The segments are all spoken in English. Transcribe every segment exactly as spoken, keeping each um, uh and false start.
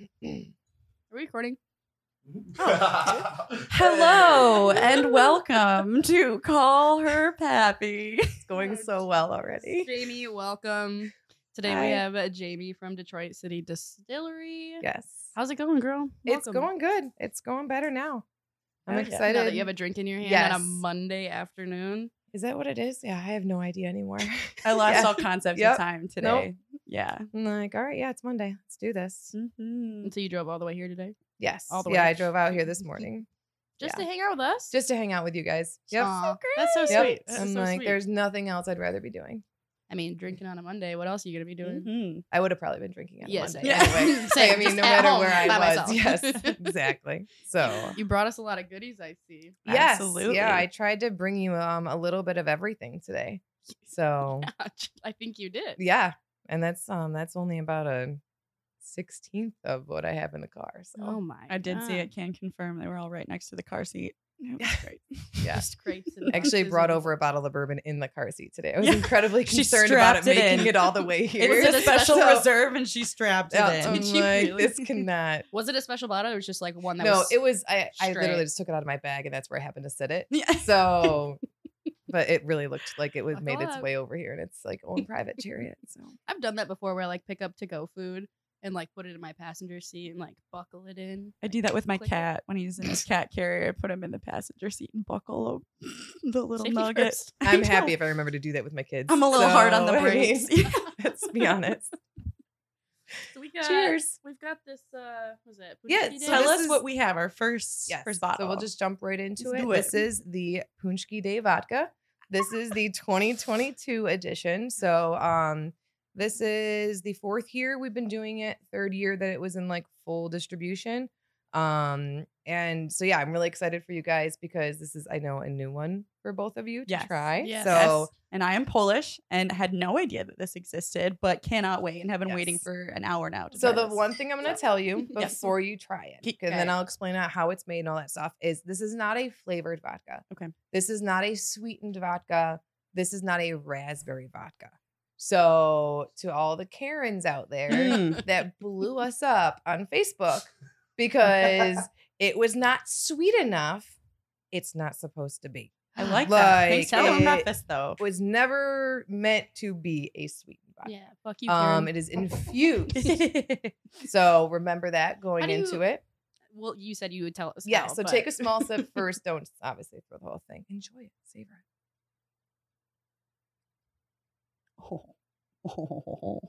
Are we recording? Oh. Hello and welcome to Call Her Pappy. It's going so well already. Jamie, welcome. Today Hi. we have Jamie from Detroit City Distillery. Yes. How's it going, girl? Welcome. It's going good. It's going better now. I'm excited. Now that you have a drink in your hand yes. on a Monday afternoon. Is that what it is? Yeah, I have no idea anymore. I lost yeah. all concept yep. of time today. Nope. Yeah. I'm like, all right, yeah, it's Monday. Let's do this. Mm-hmm. And so you drove all the way here today? Yes. All the yeah, way. I drove out here this morning. Just yeah. to hang out with us? Just to hang out with you guys. Yep. Aww, so great. That's so yep. sweet. That's I'm so like, sweet. There's nothing else I'd rather be doing. I mean, drinking on a Monday. What else are you going to be doing? Mm-hmm. I would have probably been drinking on yes. a Monday yeah. anyway. Same, I mean, no matter where I was. Myself. Yes, exactly. So you brought us a lot of goodies, I see. Yes. Absolutely. Yeah, I tried to bring you um a little bit of everything today. So yeah, I think you did. Yeah, and that's um that's only about a sixteenth of what I have in the car. So. Oh my! I did God. see it. Can confirm they were all right next to the car seat. It was great. Yeah. Just crates and actually brought over a bottle of bourbon in the car seat today. I was yeah. incredibly concerned about it, it making in. it all the way here. It was a special so, reserve and she strapped yeah, it in. I'm she like, really? This cannot. Was it a special bottle or was it just like one that no, was No, it was I, I literally just took it out of my bag and that's where I happened to sit it. Yeah. So but it really looked like it was Buckle made its up. way over here in its like own private chariot. So I've done that before where I like pick up to go food. And like put it in my passenger seat and like buckle it in. I like, do that with my cat it. when he's in his cat carrier. I put him in the passenger seat and buckle the little Safety nugget. First. I'm happy if I remember to do that with my kids. I'm a little so, hard on the brakes. I mean, let's be honest. So we got, Cheers. We've got this. Uh, what was it? Pączki yeah. Day? So tell us is, what we have. Our first yes. first bottle. So we'll just jump right into it. it. This is the Pączki Day Vodka. This is the twenty twenty-two edition. So um. This is the fourth year we've been doing it, third year that it was in like full distribution. Um, and so, yeah, I'm really excited for you guys because this is, I know, a new one for both of you to yes. try. Yes. So, yes. And I am Polish and had no idea that this existed, but cannot wait and have been yes. waiting for an hour now. To so the this. one thing I'm going to yeah. tell you before yes. you try it, and okay. then I'll explain out how it's made and all that stuff, is this is not a flavored vodka. Okay. This is not a sweetened vodka. This is not a raspberry vodka. So to all the Karens out there that blew us up on Facebook because it was not sweet enough, it's not supposed to be. I like, like that. They tell them about this though. It was never meant to be a sweetened vodka. Yeah, fuck you, Karen. Um, it is infused. So remember that going you, into it. Well, you said you would tell us. Yeah. Now, so but... take a small sip first. Don't obviously throw the whole thing. Enjoy it. Savor it. Oh. Oh.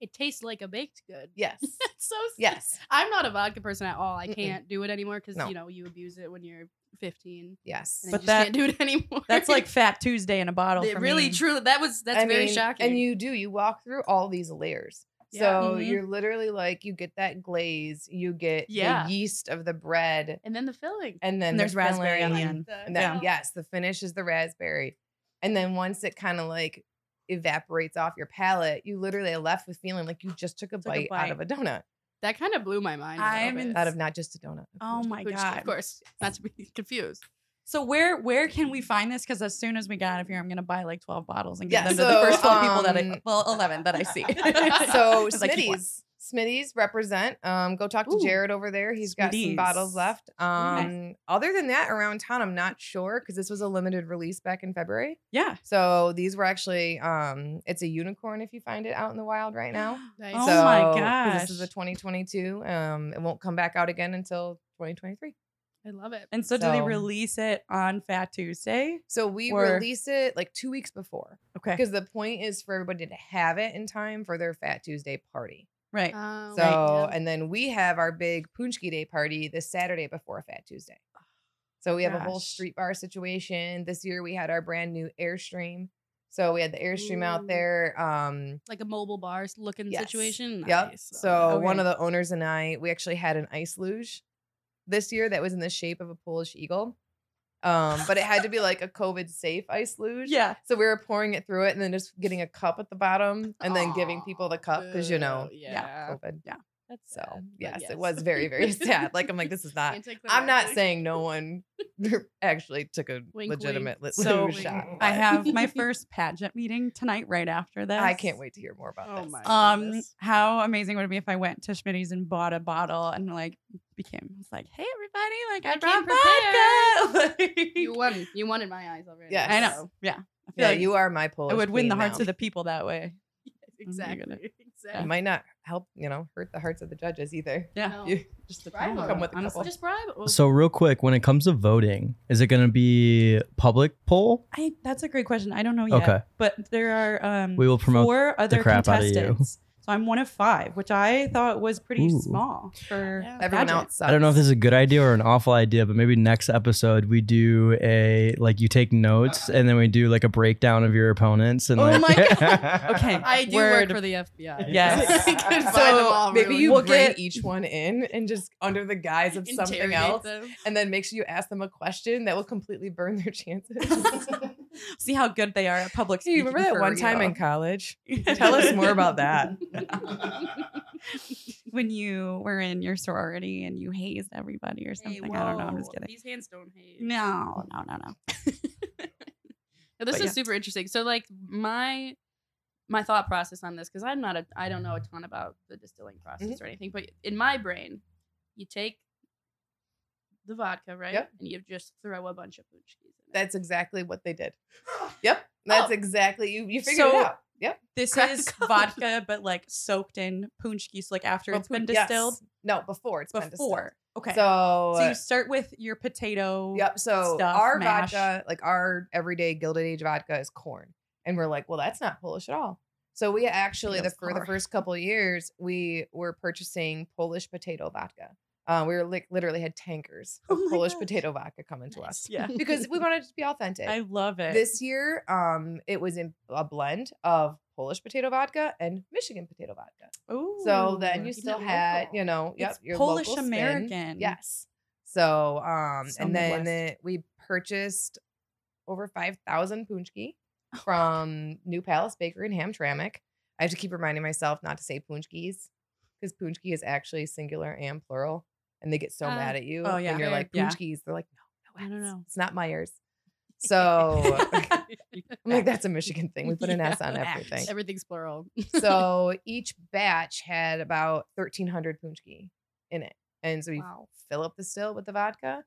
It tastes like a baked good. Yes. It's so sweet. Yes. I'm not a vodka person at all. I can't Mm-mm. do it anymore because, no. you know, you abuse it when you're fifteen. Yes. And but you just that, can't do it anymore. That's like Fat Tuesday in a bottle. It for really me. True. That was that's I very mean, shocking. And you do. You walk through all these layers. Yeah. So mm-hmm. you're literally like, you get that glaze, you get yeah. the yeast of the bread. And then the filling. And then and there's the raspberry filling. on the end. And then, yeah. yes, the finish is the raspberry. And then once it kind of like evaporates off your palate, you literally are left with feeling like you just took a, took bite, a bite out of a donut. That kind of blew my mind. I am in... out of not just a donut. Oh my Which, god! Of course, not to be confused. So where where can we find this? Because as soon as we get out of here, I'm gonna buy like twelve bottles and give yeah, them so, to the first twelve um, people that I well eleven that I see. So Smitty's Smitty's represent. Um, go talk to Ooh, Jared over there. He's got Smitty's. some bottles left. Um, okay. Other than that, around town, I'm not sure because this was a limited release back in February. Yeah. So these were actually, um, it's a unicorn if you find it out in the wild right now. Nice. So, oh my gosh. This is a twenty twenty-two. Um, it won't come back out again until twenty twenty-three. I love it. And so, so do they release it on Fat Tuesday? So we or? release it like two weeks before. Okay. Because the point is for everybody to have it in time for their Fat Tuesday party. Right. Um, so, right, yeah. and then we have our big Pączki Day party this Saturday before Fat Tuesday. So we have Gosh. a whole street bar situation. This year we had our brand new Airstream. So we had the Airstream Ooh. out there. Um, like a mobile bar looking yes. situation. Nice. Yep. So, so okay. one of the owners and I, we actually had an ice luge this year that was in the shape of a Polish eagle. Um, but it had to be like a COVID safe ice luge. Yeah. So we were pouring it through it and then just getting a cup at the bottom and then Aww. giving people the cup because, you know, yeah. COVID. Yeah. That's so, yes, yes, it was very, very sad. Like, I'm like, this is not, I'm not saying no one actually took a wink, legitimate wink. So shot. I have my first pageant meeting tonight right after this. I can't wait to hear more about oh this. My um, goodness. How amazing would it be if I went to Schmitty's and bought a bottle and like became was like, hey everybody, like I, I brought vodka. Like, you won. You won in my eyes already. Yeah, I know. So. Yeah, I yeah. Like you are my Polish. I would win the hearts now. Of the people that way. Exactly. Oh exactly. It might not help, you know, hurt the hearts of the judges either. Yeah. No. You just bribe come with a honestly, just bribe. So real quick, when it comes to voting, is it going to be public poll? I that's a great question. I don't know yet. Okay. But there are um we will promote four other the crap contestants. Out of you. So I'm one of five, which I thought was pretty Ooh. Small for yeah. everyone else. Sucks. I don't know if this is a good idea or an awful idea, but maybe next episode we do a like you take notes uh, and then we do like a breakdown of your opponents. And oh like, my god! Okay, I do Word. Work for the F B I. Yes, yes. So maybe you will get each one in and just under the guise of something else, them. And then make sure you ask them a question that will completely burn their chances. See how good they are at public speaking. Hey, remember that one time in college? Tell us more about that. When you were in your sorority and you hazed everybody or something. Hey, I don't know. I'm just kidding. These hands don't haze. No, no, no, no. Now, this but, is yeah. super interesting. So, like my my thought process on this, because I'm not a I don't know a ton about the distilling process mm-hmm. or anything, but in my brain, you take the vodka, right? Yep. And you just throw a bunch of pączki. That's exactly what they did. Yep. That's oh. exactly you you figured so, it out. Yep. This Crack is vodka, but like soaked in pączki. So like after well, it's been distilled. Yes. No, before it's before. been distilled. Before. Okay. So, so you start with your potato. Yep. So stuff, our mash. vodka, like our everyday Gilded Age vodka is corn. And we're like, well, that's not Polish at all. So we actually the, for the first couple of years, we were purchasing Polish potato vodka. Uh, we were like literally had tankers of oh Polish gosh. Potato vodka coming to nice. Us yeah. because we wanted it to be authentic. I love it. This year, um, it was in a blend of Polish potato vodka and Michigan potato vodka. Ooh, so then you still had, local. You know, yep, it's your Polish local American. Spin. Yes. So, um, so and then it, we purchased over five thousand pączki from New Palace Bakery in Hamtramck. I have to keep reminding myself not to say pączkis because pączki is actually singular and plural. And they get so uh, mad at you. Oh, yeah. And you're like, pączkis. Yeah. They're like, no, no, I don't know. It's not Myers. So I'm like, that's a Michigan thing. We put an yeah, S on everything. Everything's plural. So each batch had about thirteen hundred pączki in it. And so we wow. fill up the still with the vodka,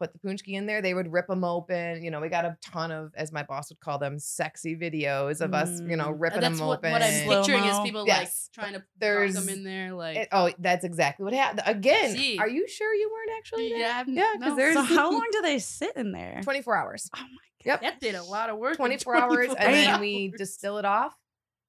put the pączki in there. They would rip them open. You know, we got a ton of, as my boss would call them, sexy videos of mm. us, you know, ripping that's them what, open. What I'm picturing Slow-mo. Is people yes. like trying to There's, pop them in there. Like, it, oh, that's exactly what happened. Again, see. Are you sure you weren't actually there? Yeah, yeah. No. There's, so how long do they sit in there? twenty-four hours. Oh my god, yep. That did a lot of work. twenty-four, twenty-four hours, and then hours. We distill it off,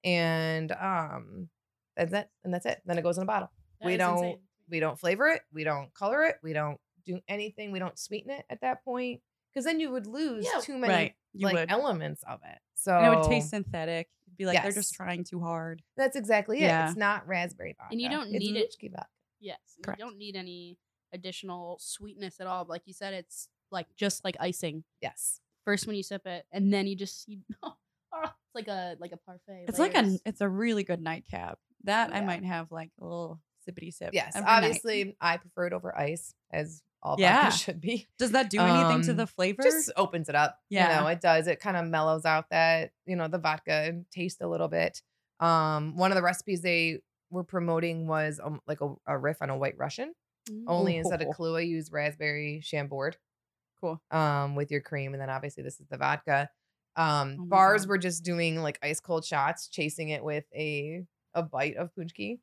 and um, that's it. And that's it. Then it goes in a bottle. That we don't, insane. we don't flavor it. We don't color it. We don't. Do anything. We don't sweeten it at that point because then you would lose yeah, too many right. like would. Elements of it. So and it would taste synthetic. It'd be like yes. they're just trying too hard. That's exactly yeah. it. It's not raspberry vodka. And you don't it's need it. Vodka. Yes, Correct. You don't need any additional sweetness at all. Like you said, it's like just like icing. Yes. First when you sip it, and then you just you know, it's like a like a parfait. It's layers. Like a it's a really good nightcap that yeah. I might have like a little sippity sip. Yes, obviously night. I prefer it over ice as. All yeah. vodka should be. Does that do anything um, to the flavor? Just opens it up. Yeah. You know, it does. It kind of mellows out that, you know, the vodka taste a little bit. Um, one of the recipes they were promoting was um, like a, a riff on a White Russian. Mm-hmm. Only Ooh. Instead of Kahlua, use raspberry Chambord. Cool. Um, with your cream. And then obviously this is the vodka. Um, oh bars God. Were just doing like ice cold shots, chasing it with a a bite of pączki.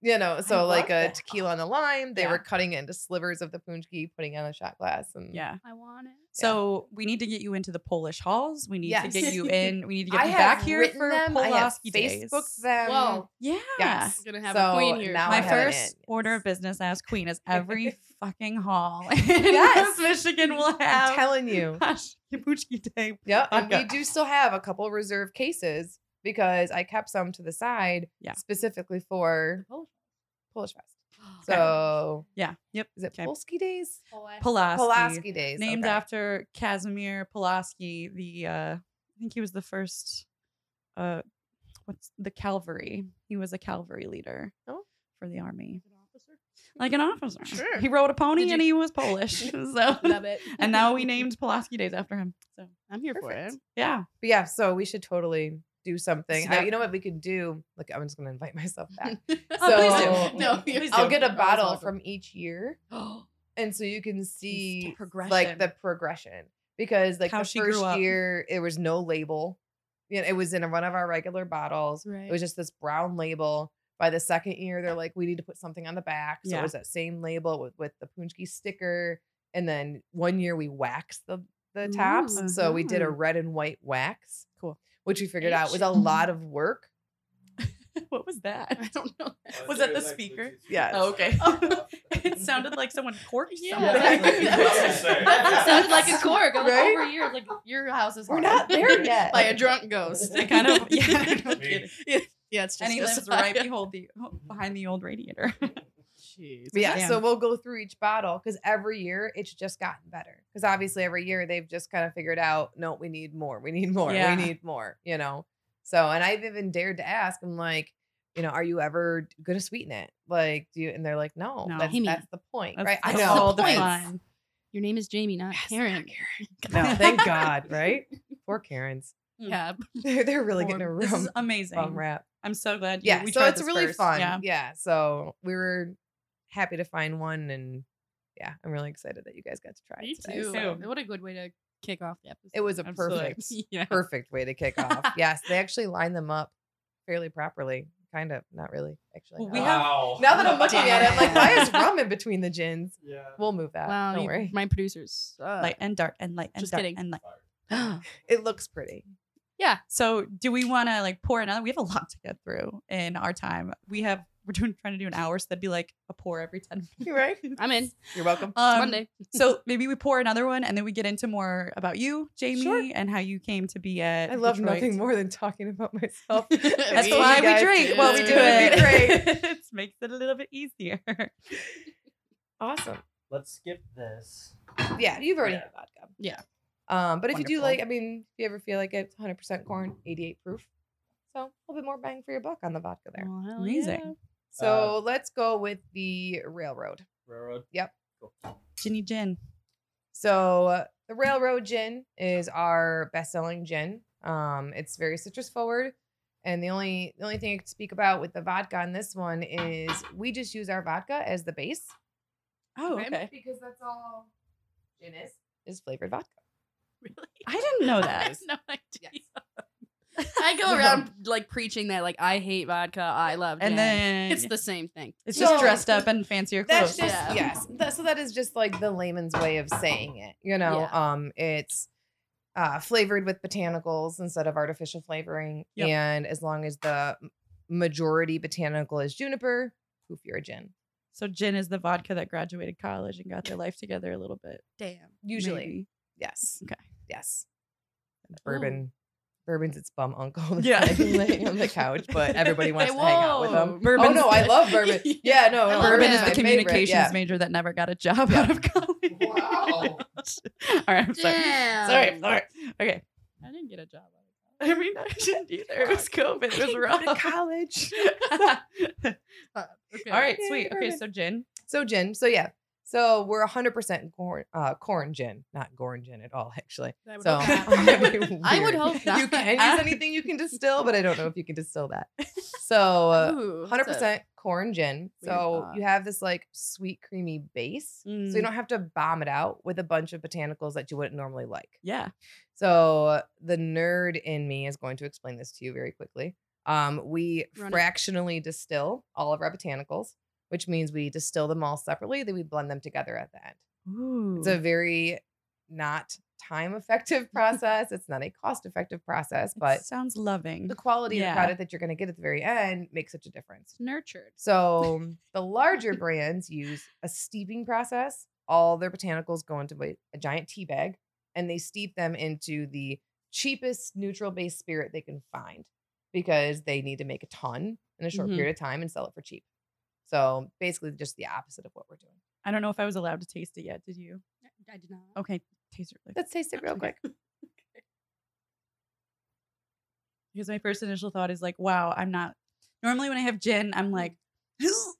You know, so like a it. Tequila and a lime, they yeah. were cutting it into slivers of the pączki, putting it on a shot glass. And yeah, I want it. So yeah. we need to get you into the Polish halls. We need yes. to get you in. We need to get I you back here for Pulaski days. Facebook them. Whoa. Yeah. Yes. I'm going to have so a queen here. My first yes. order of business as queen is every fucking hall. Yes. Michigan will have. I'm telling you. Pączki Day. Yeah. And we do still have a couple reserve cases. Because I kept some to the side yeah. specifically for Polish, Polish Fest. Okay. So, yeah. Yep. Is it okay. Pączki Days? Pulaski. Pulaski Days. Named okay. after Kazimierz Pulaski, the, uh, I think he was the first, uh, what's the cavalry? He was a cavalry leader oh. for the army. officer? Like an officer. Sure. He rode a pony you... and he was Polish. So love it. And now we named Pulaski Days after him. So I'm here Perfect. for it. Yeah. But yeah. So we should totally do something. Snap- I, you know what we could do? Look, I'm just going to invite myself back. So oh, please do. No, please I'll do. get a bottle oh, from each year. And so you can see like the progression, because like how the she first grew up. year, it was no label. You know, it was in one of our regular bottles. Right. It was just this brown label. By the second year, they're like, we need to put something on the back. So yeah. it was that same label with, with the Pączki sticker. And then one year we waxed the, the tops. Ooh, uh-huh. So we did a red and white wax. Cool. Which we figured H. out was a lot of work. What was that? I don't know. Was that the speaker? Yes. Oh, okay. It sounded like someone corked something. It sounded like a cork. Like, right? Over years, like your house is we're not there yet. By a drunk ghost. It kind of. Yeah. No yeah. Yeah. It's just. And he lives right behold the, behind the old radiator. Jeez. But yeah. Damn. So we'll go through each bottle because every year it's just gotten better. Because obviously every year they've just kind of figured out, no, we need more. We need more. Yeah. We need more. You know. So, and I've even dared to ask, I'm like, you know, are you ever going to sweeten it? Like, do you, and they're like, no, no that's, that's the point, that's, right? That's I know. The point. Your name is Jamie, not yes, Karen. Not Karen. No, thank God, right? Poor Karens. Yeah. They're, they're really Poor, getting a room. This is amazing. Bum rap. I'm so glad. You, yeah. We so it's really first. fun. Yeah. yeah. So we were happy to find one. And yeah, I'm really excited that you guys got to try Me it. Me too. So. What a good way to kick off the episode. It was a perfect, yeah. perfect way to kick off. Yes, they actually lined them up fairly properly. Kind of, not really, actually. Well, we wow. have, now that I'm looking at it, I'm like, why is rum in between the gins? Yeah. We'll move that. Wow, Don't you, worry. My producers. Uh, light and dark and light and just dark kidding. and light. It looks pretty. Yeah. So do we want to like pour another? We have a lot to get through in our time. We have, we're doing, trying to do an hour, so that'd be like a pour every ten minutes. You're right. I'm in. You're welcome. Um, Monday. So maybe we pour another one, and then we get into more about you, Jamie, sure. and how you came to be at I love Detroit. Nothing more than talking about myself. That's why we drink do. while we do it. It'd be great. It makes it a little bit easier. Awesome. Let's skip this. Yeah, you've already yeah. had vodka. Yeah. Um, but Wonderful. if you do like, I mean, if you ever feel like it's one hundred percent corn, eighty-eight proof. So a little bit more bang for your buck on the vodka there. Oh, hell Amazing. Yeah. So uh, let's go with the Railroad. Railroad? Yep. Cool. Ginny Gin. So uh, the Railroad Gin is our best-selling gin. Um, it's very citrus forward. And the only the only thing I could speak about with the vodka on this one is we just use our vodka as the base. Oh, okay. okay. Because that's all gin is, is flavored vodka. Really? I didn't know that. I had no idea. Yes. I go around like preaching that, like, I hate vodka, I love gin. And then it's the same thing. It's so, just dressed up in fancier clothes. That's just, yeah. Yes. That, so that is just like the layman's way of saying it. You know, yeah. um, it's uh, flavored with botanicals instead of artificial flavoring. Yep. And as long as the majority botanical is juniper, poof, you're a gin. So gin is the vodka that graduated college and got their life together a little bit. Damn. Usually. Maybe. Yes. Okay. Yes. Bourbon. Ooh. Bourbon's its bum uncle. Yeah. On the couch, but everybody wants to hang out with them. Bourbon's oh, no, I love bourbon. Yeah, no. Bourbon, bourbon is the communications favorite, yeah. major that never got a job yeah. out of college. Wow. All right, I'm sorry. Damn. Sorry, sorry. Okay. I didn't get a job out of college. I mean, I didn't either. It was COVID. It was rough. I didn't go to college. uh, okay. All right, yeah, sweet. Bourbon. Okay, so gin. So gin. So yeah. So we're one hundred percent corn, uh, corn gin, not Gorn gin at all, actually. I would so hope I would hope that. You can use anything you can distill, but I don't know if you can distill that. So uh, Ooh, one hundred percent corn gin. So thought. you have this like sweet, creamy base. Mm. So you don't have to bomb it out with a bunch of botanicals that you wouldn't normally like. Yeah. So uh, the nerd in me is going to explain this to you very quickly. Um, we Run fractionally it. distill all of our botanicals, which means we distill them all separately, then we blend them together at the end. Ooh. It's a very not time-effective process. It's not a cost-effective process, it but sounds loving. The quality yeah. of the product that you're going to get at the very end makes such a difference. Nurtured. So the larger brands use a steeping process. All their botanicals go into a giant tea bag, and they steep them into the cheapest neutral-based spirit they can find because they need to make a ton in a short mm-hmm. period of time and sell it for cheap. So basically just the opposite of what we're doing. I don't know if I was allowed to taste it yet. Did you? I did not. Okay. Taste it. Really Let's taste it real okay. quick. Because my first initial thought is like, wow, I'm not. Normally when I have gin, I'm like,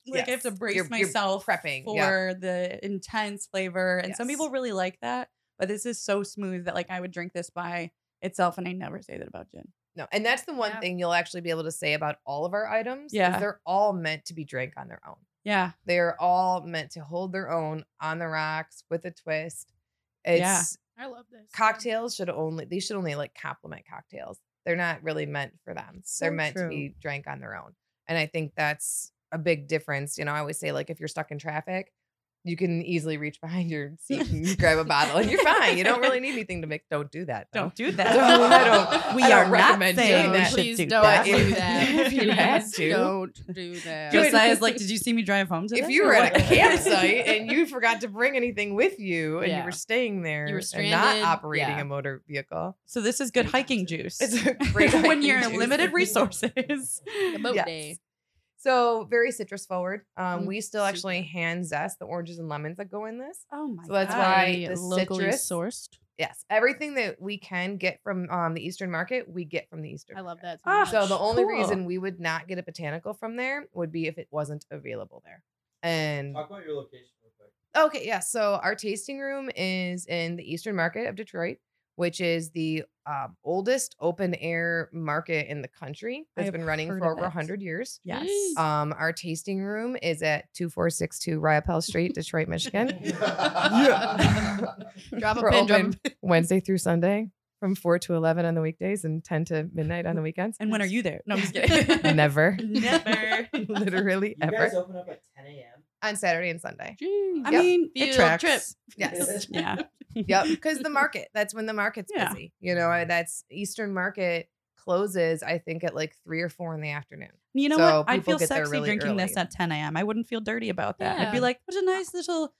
Like yes. I have to brace you're, myself you're prepping. for yeah. the intense flavor. And yes. some people really like that. But this is so smooth that like I would drink this by itself. And I never say that about gin. No. And that's the one yeah. thing you'll actually be able to say about all of our items. Yeah. They're all meant to be drank on their own. Yeah. They're all meant to hold their own on the rocks with a twist. It's yeah. I love this. Cocktails should only, these should only like complement cocktails. They're not really meant for them. So They're meant true. to be drank on their own. And I think that's a big difference. You know, I always say like, if you're stuck in traffic, you can easily reach behind your seat and grab a bottle and you're fine. You don't really need anything to make. Don't do that. Though. Don't do that. Don't, I don't, we I don't are recommend not saying that. Please do don't that. do that. If you have to. Don't do that. Josiah's like, did you see me drive home today? If you were at a campsite and you forgot to bring anything with you and yeah. you were staying there you were stranded, and not operating yeah. a motor vehicle. So this is good hiking juice. It's a great hiking When you're juice. limited resources. The boat yes. day. So very citrus forward. Um, we still actually hand zest the oranges and lemons that go in this. Oh my god! So that's god. why the locally citrus, sourced. Yes, everything that we can get from um, the Eastern Market, we get from the Eastern. I love that. So, so the only cool. reason we would not get a botanical from there would be if it wasn't available there. And talk about your location real quick. Okay, yeah. So our tasting room is in the Eastern Market of Detroit, which is the um, oldest open air market in the country. It's been running for over one hundred years. Yes. Um, our tasting room is at two four six two Riopelle Street, Detroit, Michigan. yeah. Drop a pin, drop a pin. Wednesday through Sunday from four to eleven on the weekdays and ten to midnight on the weekends. And when are you there? No, I'm just kidding. Never. Never. Literally you ever. You guys open up at ten a.m.? On Saturday and Sunday. Jeez. I yep. mean, it tracks. Trip. Yes. yeah. Yep. Because the market, that's when the market's yeah. busy. You know, that's Eastern Market closes, I think, at like three or four in the afternoon. You know so what? I'd feel sexy really drinking early. This at ten a.m. I wouldn't feel dirty about that. Yeah. I'd be like, what a nice little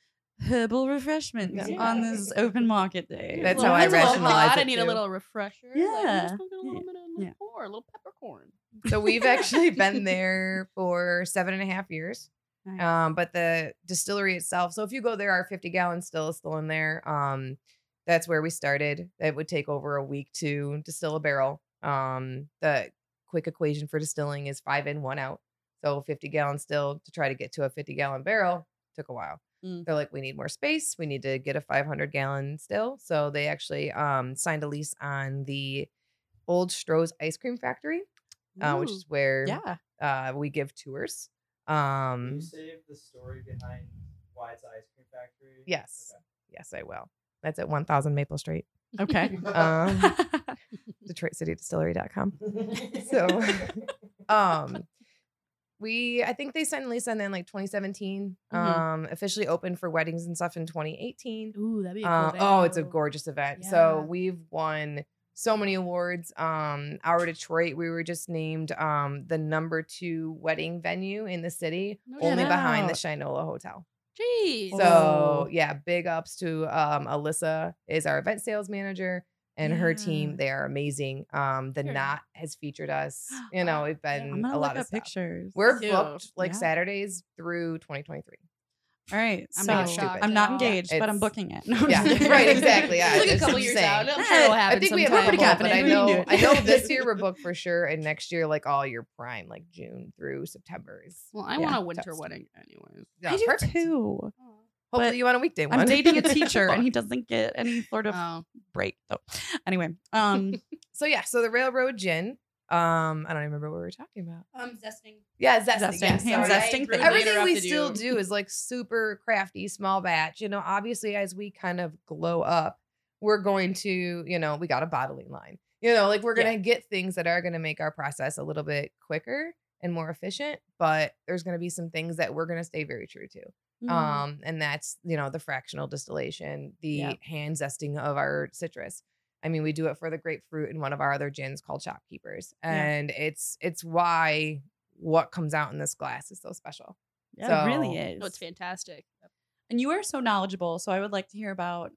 herbal refreshment yeah. on this open market day. That's well, how I rationalize it. I need too. a little refresher. Yeah. Like, I'm just gonna get a little yeah. bit of liqueur, yeah. a little peppercorn. So we've actually been there for seven and a half years. Um, but the distillery itself. So if you go there, our fifty gallon still is still in there. Um, that's where we started. It would take over a week to distill a barrel. Um, the quick equation for distilling is five in, one out. So fifty gallon still to try to get to a fifty gallon barrel took a while. Mm. They're like, we need more space. We need to get a five hundred gallon still. So they actually um, signed a lease on the old Stroh's Ice Cream Factory, uh, which is where yeah. uh, we give tours. Um, Can you save the story behind why it's an ice cream factory? Yes. Okay. Yes, I will. That's at one thousand Maple Street. Okay. um, Detroit City Distillery dot com. So um, we, I think they signed a lease on then like twenty seventeen, mm-hmm. um, officially opened for weddings and stuff in twenty eighteen. Ooh, that'd be a cool uh, Oh, it's a gorgeous event. Yeah. So we've won so many awards. Um, our Detroit, we were just named um, the number two wedding venue in the city, no only doubt. behind the Shinola Hotel. Jeez. So oh. yeah, big ups to um, Alyssa is our event sales manager and yeah. her team. They are amazing. Um, the sure. Knot has featured us. You know, it's been yeah, a lot of pictures. We're too. booked like yeah. Saturdays through twenty twenty-three. All right. I'm so not shocked. I'm not engaged, it's, but I'm booking it. No, yeah. Just, right. Exactly. Yeah, like a couple years saying. out. I'm sure it'll happen. I think we have pretty confident. I know. I know this year we're booked for sure, and next year, like all year prime, like June through September is. Well, I yeah, want a winter tough. wedding, anyways. Yeah, I do perfect. too. Hopefully, but you want a weekday one. I'm dating a teacher, and he doesn't get any sort of oh. break. So, anyway. Um. so yeah. So the Railroad Gin. Um, I don't even remember what we were talking about. Um, zesting. Yeah, zesting. zesting. Yeah, zesting thing. Everything we still do is like super crafty, small batch. You know, obviously, as we kind of glow up, we're going to, you know, we got a bottling line. You know, like we're gonna yeah. get things that are gonna make our process a little bit quicker and more efficient. But there's gonna be some things that we're gonna stay very true to. Mm. Um, and that's you know the fractional distillation, the yeah. hand zesting of our citrus. I mean, we do it for the grapefruit in one of our other gins called Shopkeepers. And yeah. it's it's why what comes out in this glass is so special. Yeah, so, it really is. Oh, it's fantastic. And you are so knowledgeable. So I would like to hear about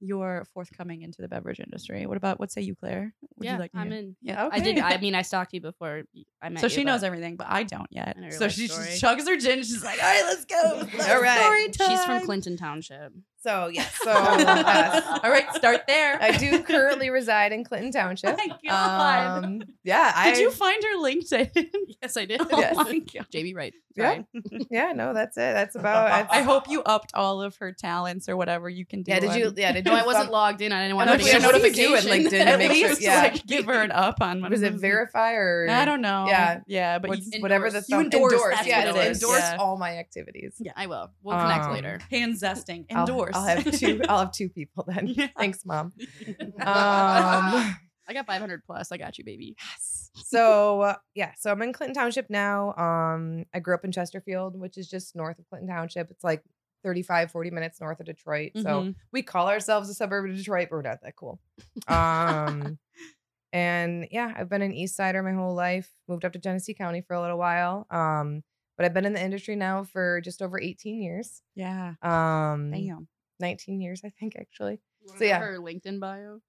your forthcoming into the beverage industry. What about, what say you, Claire? Would yeah, you like to I'm hear? in. Yeah, okay. I did. I mean, I stalked you before I met so you. So she knows everything, but I don't yet. I so she, she chugs her gin. She's like, all right, let's go. All right. Story time. She's from Clinton Township. So, yes. So, uh, all right, start there. I do currently reside in Clinton Township. Oh, my God. Um, yeah. I, did you find her LinkedIn? Yes, I did. Oh, yes. My God. Jamie Wright. Yeah. yeah, no, that's it. That's about it. I hope you upped all of her talents or whatever you can do. Yeah, did you? Yeah, did you? No, I wasn't logged in. I didn't want to get a notification. At least, at make least sure, yeah. like, give her an up on one. Was it Verify or? I don't know. Yeah. Yeah, but you, whatever endorse. the thumb. You endorse. endorse. Yeah, it is. Endorse yeah. all my activities. Yeah, I will. We'll um, connect later. Hand zesting. Endorse. I'll have two. I'll have two people then. Yeah. Thanks, Mom. Um, I got five hundred plus. I got you, baby. Yes. So uh, yeah. So I'm in Clinton Township now. Um, I grew up in Chesterfield, which is just north of Clinton Township. It's like thirty-five, forty minutes north of Detroit. Mm-hmm. So we call ourselves a suburb of Detroit, but we're not that cool. Um, and yeah, I've been an East Sider my whole life. Moved up to Genesee County for a little while. Um, but I've been in the industry now for just over eighteen years. Yeah. Um, Damn. nineteen years, I think, actually. What so yeah, her LinkedIn bio.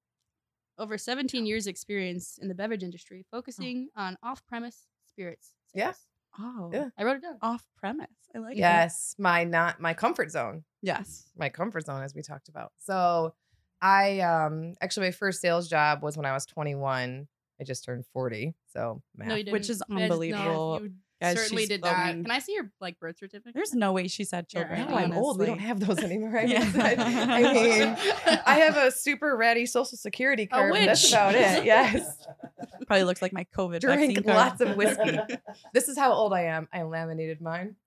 Over seventeen years experience in the beverage industry, focusing oh. on off-premise spirits. Yes. Yeah. Oh, yeah. I wrote it down. Off-premise. I like yes, it. Yes, my not my comfort zone. Yes, my comfort zone, as we talked about. So, I um actually my first sales job was when I was twenty-one. I just turned forty, so math, no, you didn't. Which is unbelievable. Guys, certainly did not. Can I see your like birth certificate? There's no way she said children. Yeah, no, I'm old. We don't have those anymore. I, yeah. I mean, I have a super ratty social security card. That's about it. Yes. Probably looks like my COVID Drink vaccine card. Lots of whiskey. This is how old I am. I laminated mine.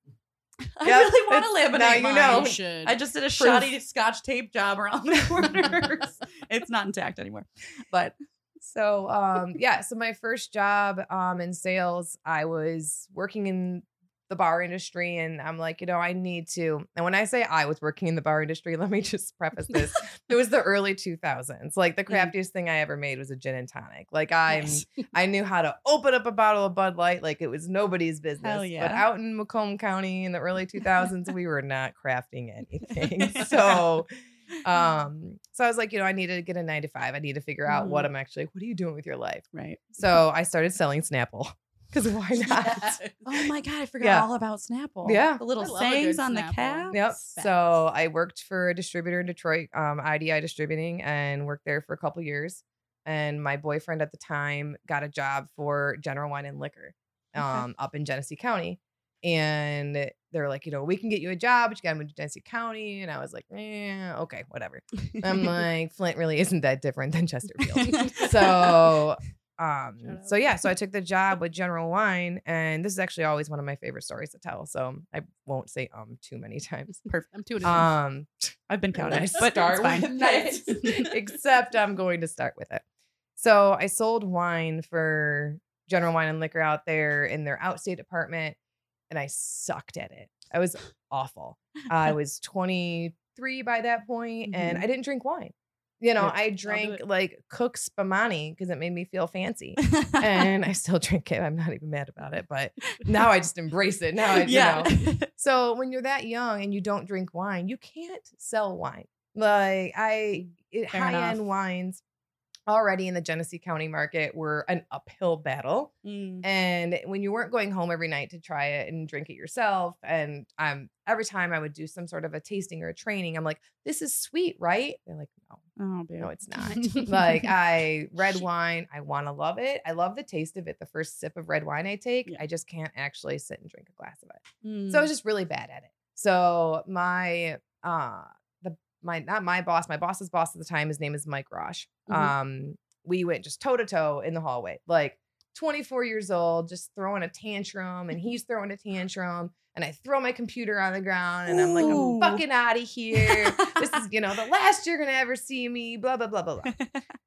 I yep, really want to laminate now you mine. Know. You should. I just did a shoddy Proof. Scotch tape job around the corners. It's not intact anymore. But. So, um, yeah, so my first job um, in sales, I was working in the bar industry, and I'm like, you know, I need to. And when I say I was working in the bar industry, let me just preface this. It was the early two thousands. Like the crappiest thing I ever made was a gin and tonic. Like I'm, yes. I knew how to open up a bottle of Bud Light. Like it was nobody's business. Hell yeah. But out in Macomb County in the early two thousands, we were not crafting anything. So... Um, so I was like, you know, I need to get a nine to five. I need to figure out mm. what I'm actually, what are you doing with your life? Right. So I started selling Snapple because why not? Yes. Oh my God. I forgot yeah. all about Snapple. Yeah. The little sayings on Snapple. The cap. Yep. Facts. So I worked for a distributor in Detroit, um, I D I Distributing, and worked there for a couple years. And my boyfriend at the time got a job for General Wine and Liquor, um, okay. up in Genesee County. And they're like, you know, we can get you a job, but you got to move to Genesee County. And I was like, eh, okay, whatever. I'm like, Flint really isn't that different than Chesterfield. so, um, so yeah, so I took the job with General Wine. And this is actually always one of my favorite stories to tell. So I won't say um too many times. Perfect. I'm too Um, I've been counting. Nice. But start with nice. Except I'm going to start with it. So I sold wine for General Wine and Liquor out there in their outstate department. And I sucked at it. I was awful. Uh, I was twenty-three by that point, mm-hmm. and I didn't drink wine. You know, yeah, I drank like Cook's Spumante because it made me feel fancy. And I still drink it. I'm not even mad about it. But now I just embrace it. Now I yeah. you know. So when you're that young and you don't drink wine, you can't sell wine. Like I it, high-end wines. Already in the Genesee County market were an uphill battle. Mm. And when you weren't going home every night to try it and drink it yourself. And um, every time I would do some sort of a tasting or a training, I'm like, this is sweet, right? They're like, no, oh, dude. No, it's not. Like I red wine. I want to love it. I love the taste of it. The first sip of red wine I take, yeah. I just can't actually sit and drink a glass of it. Mm. So I was just really bad at it. So my, uh, My not my boss, my boss's boss at the time, his name is Mike Rosh. Mm-hmm. Um, we went just toe to toe in the hallway, like twenty-four years old, just throwing a tantrum, and he's throwing a tantrum, and I throw my computer on the ground, and I'm like, I'm fucking out of here. This is, you know, the last you're gonna ever see me. Blah blah blah blah blah.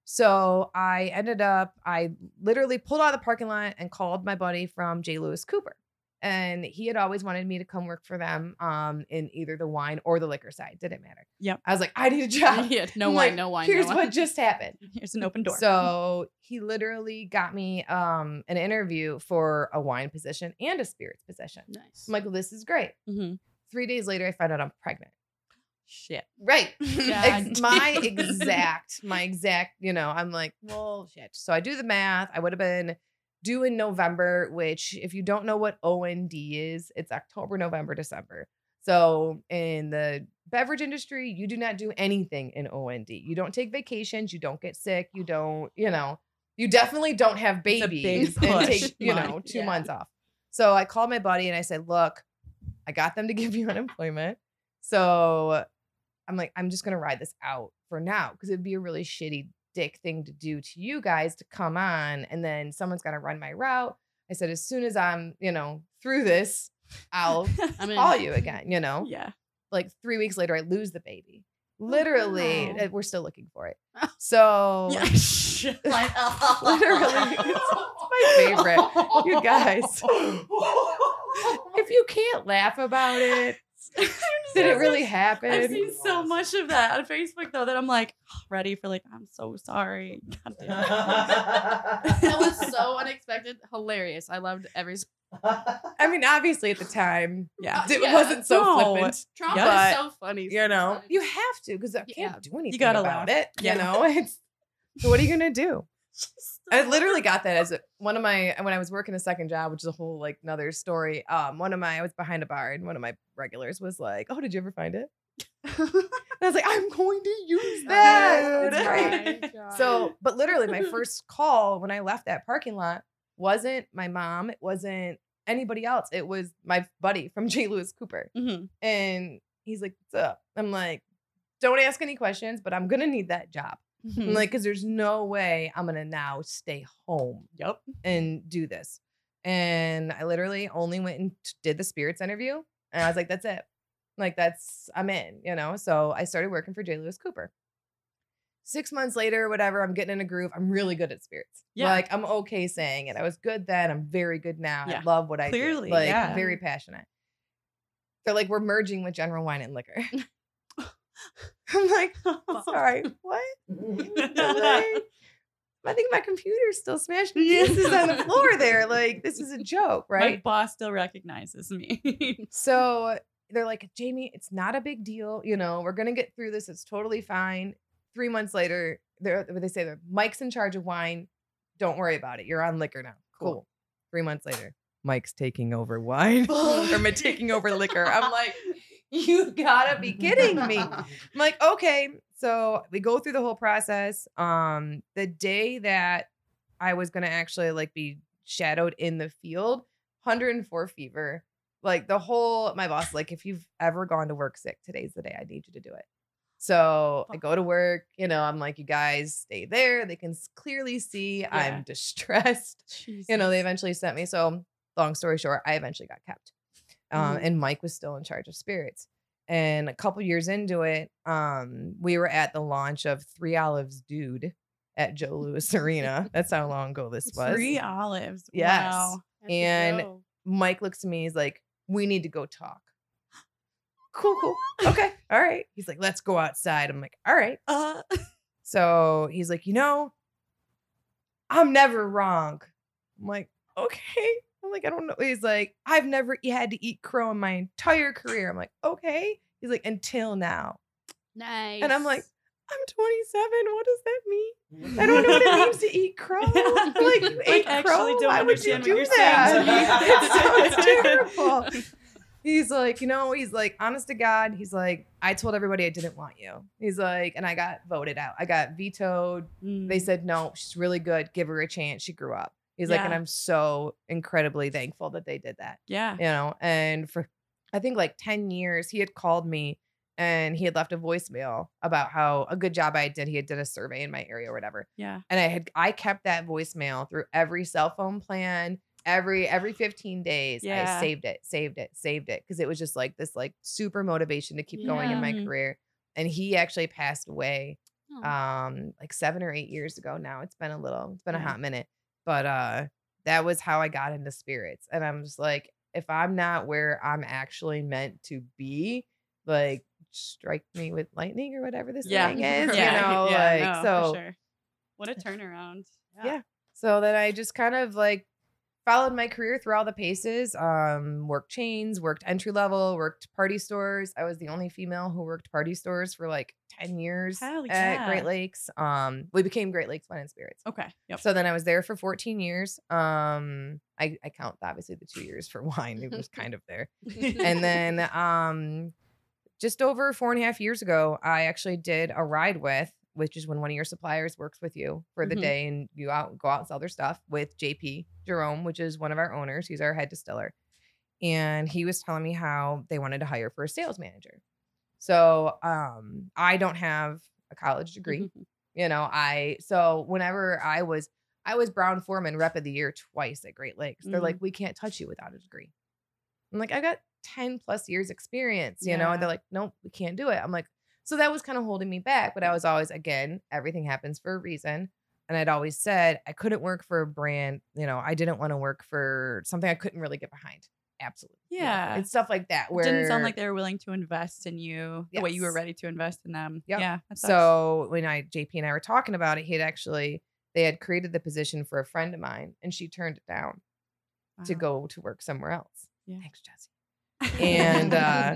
So I ended up, I literally pulled out of the parking lot and called my buddy from J. Lewis Cooper. And he had always wanted me to come work for them um, in either the wine or the liquor side. Didn't matter. Yep. I was like, I need a job. Yeah, no, wine, like, no wine, Here's no what wine. Just happened. Here's an open door. So he literally got me um, an interview for a wine position and a spirits position. Nice. I'm like, well, this is great. Mm-hmm. Three days later, I found out I'm pregnant. Shit. Right. Ex- my exact, my exact, you know, I'm like, well, shit. So I do the math. I would have been due in November, which if you don't know what O N D is, it's October, November, December. So in the beverage industry, you do not do anything in O N D. You don't take vacations. You don't get sick. You don't, you know, you definitely don't have babies and take, you know, two yeah. months off. So I called my buddy and I said, look, I got them to give you unemployment. So I'm like, I'm just going to ride this out for now because it'd be a really shitty dick thing to do to you guys to come on. And then someone's got to run my route. I said, as soon as I'm, you know, through this, I'll I mean, call you again, you know? Yeah. Like three weeks later, I lose the baby. Literally, oh, wow. We're still looking for it. So, yeah. literally, it's my favorite. You guys, if you can't laugh about it, did it really happen? I've seen so much of that on Facebook, though, that I'm like, oh, ready for like, I'm so sorry. God damn it. That was so unexpected. Hilarious. I loved every... I mean, obviously at the time, yeah, it yeah. wasn't so no. flippant. Trauma yeah. is so funny. You know, you have to because I can't yeah. do anything you gotta about laugh. It. You yeah. know, it's so what are you gonna do? I literally got that as a, one of my when I was working a second job, which is a whole like another story. Um, one of my I was behind a bar and one of my regulars was like, "Oh, did you ever find it?" And I was like, "I'm going to use that." Right. Oh, so, but literally, my first call when I left that parking lot. Wasn't my mom. It wasn't anybody else. It was my buddy from J. Lewis Cooper. Mm-hmm. And he's like, what's up? I'm like, don't ask any questions, but I'm going to need that job. Mm-hmm. I'm like, because there's no way I'm going to now stay home yep. and do this. And I literally only went and did the spirits interview. And I was like, that's it. Like, that's, I'm in, you know? So I started working for J. Lewis Cooper. Six months later, whatever, I'm getting in a groove. I'm really good at spirits. Yeah. Like, I'm okay saying it. I was good then. I'm very good now. Yeah. I love what I Clearly, do. Like, yeah. I'm very passionate. They're like, we're merging with General Wine and Liquor. I'm like, sorry, what? Like, I think my computer's still smashed to pieces on the floor there. Like, this is a joke, right? My boss still recognizes me. So they're like, Jamie, it's not a big deal. You know, we're going to get through this. It's totally fine. Three months later, they say that Mike's in charge of wine. Don't worry about it. You're on liquor now. Cool. cool. Three months later, Mike's taking over wine or taking over liquor. I'm like, you gotta be kidding me. I'm like, okay. So we go through the whole process. Um, the day that I was going to actually like be shadowed in the field, one oh four fever, like the whole, my boss, like if you've ever gone to work sick, today's the day I need you to do it. So I go to work, you know, I'm like, you guys stay there. They can clearly see yeah. I'm distressed. Jesus. You know, they eventually sent me. So long story short, I eventually got kept. Um, mm-hmm. And Mike was still in charge of spirits. And a couple years into it, um, we were at the launch of Three Olives Dude at Joe Louis Arena. That's how long ago this was. Three Olives. Yes. Wow. And Mike looks at me. He's like, we need to go talk. Cool, cool. Okay. All right. He's like, let's go outside. I'm like, all right. Uh. So he's like, you know, I'm never wrong. I'm like, okay. I'm like, I don't know. He's like, I've never had to eat crow in my entire career. I'm like, okay. He's like, until now. Nice. And I'm like, I'm twenty-seven. What does that mean? I don't know what it means to eat crow. I'm like, you ate I crow? Don't Why would you do you're that? It sounds terrible. He's like, you know, he's like, honest to God, he's like, I told everybody I didn't want you. He's like, and I got voted out. I got vetoed. Mm. They said, no, she's really good. Give her a chance. She grew up. He's yeah. like, and I'm so incredibly thankful that they did that. Yeah. You know, and for I think like ten years, he had called me and he had left a voicemail about how a good job I did. He had did a survey in my area or whatever. Yeah. And I had I kept that voicemail through every cell phone plan. Every every fifteen days, yeah. I saved it, saved it, saved it. Because it was just like this like super motivation to keep yeah. going in my career. And he actually passed away oh. um, like seven or eight years ago now. It's been a little, it's been yeah. a hot minute. But uh, that was how I got into spirits. And I'm just like, if I'm not where I'm actually meant to be, like strike me with lightning or whatever this yeah. thing is. Yeah. You know, yeah, like no, so. For sure. What a turnaround. Yeah. yeah. So then I just kind of like, followed my career through all the paces, um, worked chains, worked entry level, worked party stores. I was the only female who worked party stores for like ten years Hell yeah. at Great Lakes. Um, we became Great Lakes Wine and Spirits. Okay. Yep. So then I was there for fourteen years. Um, I, I count obviously the two years for wine. It was kind of there. And then um, just over four and a half years ago, I actually did a ride with, which is when one of your suppliers works with you for the mm-hmm. day and you out go out and sell their stuff with J P Jerome, which is one of our owners. He's our head distiller. And he was telling me how they wanted to hire for a sales manager. So um, I don't have a college degree. Mm-hmm. You know, I so whenever I was I was Brown Forman Rep of the Year twice at Great Lakes. They're mm-hmm. like, we can't touch you without a degree. I'm like, I got ten plus years experience, you yeah. know, and they're like, nope, we can't do it. I'm like, so that was kind of holding me back. But I was always, again, everything happens for a reason. And I'd always said I couldn't work for a brand. You know, I didn't want to work for something I couldn't really get behind. Absolutely. Yeah. yeah. And stuff like that. Where it didn't sound like they were willing to invest in you yes. the way you were ready to invest in them. Yep. Yeah. So when I, J P and I were talking about it, he had actually, they had created the position for a friend of mine and she turned it down wow. to go to work somewhere else. Yeah. Thanks, Jesse. And uh,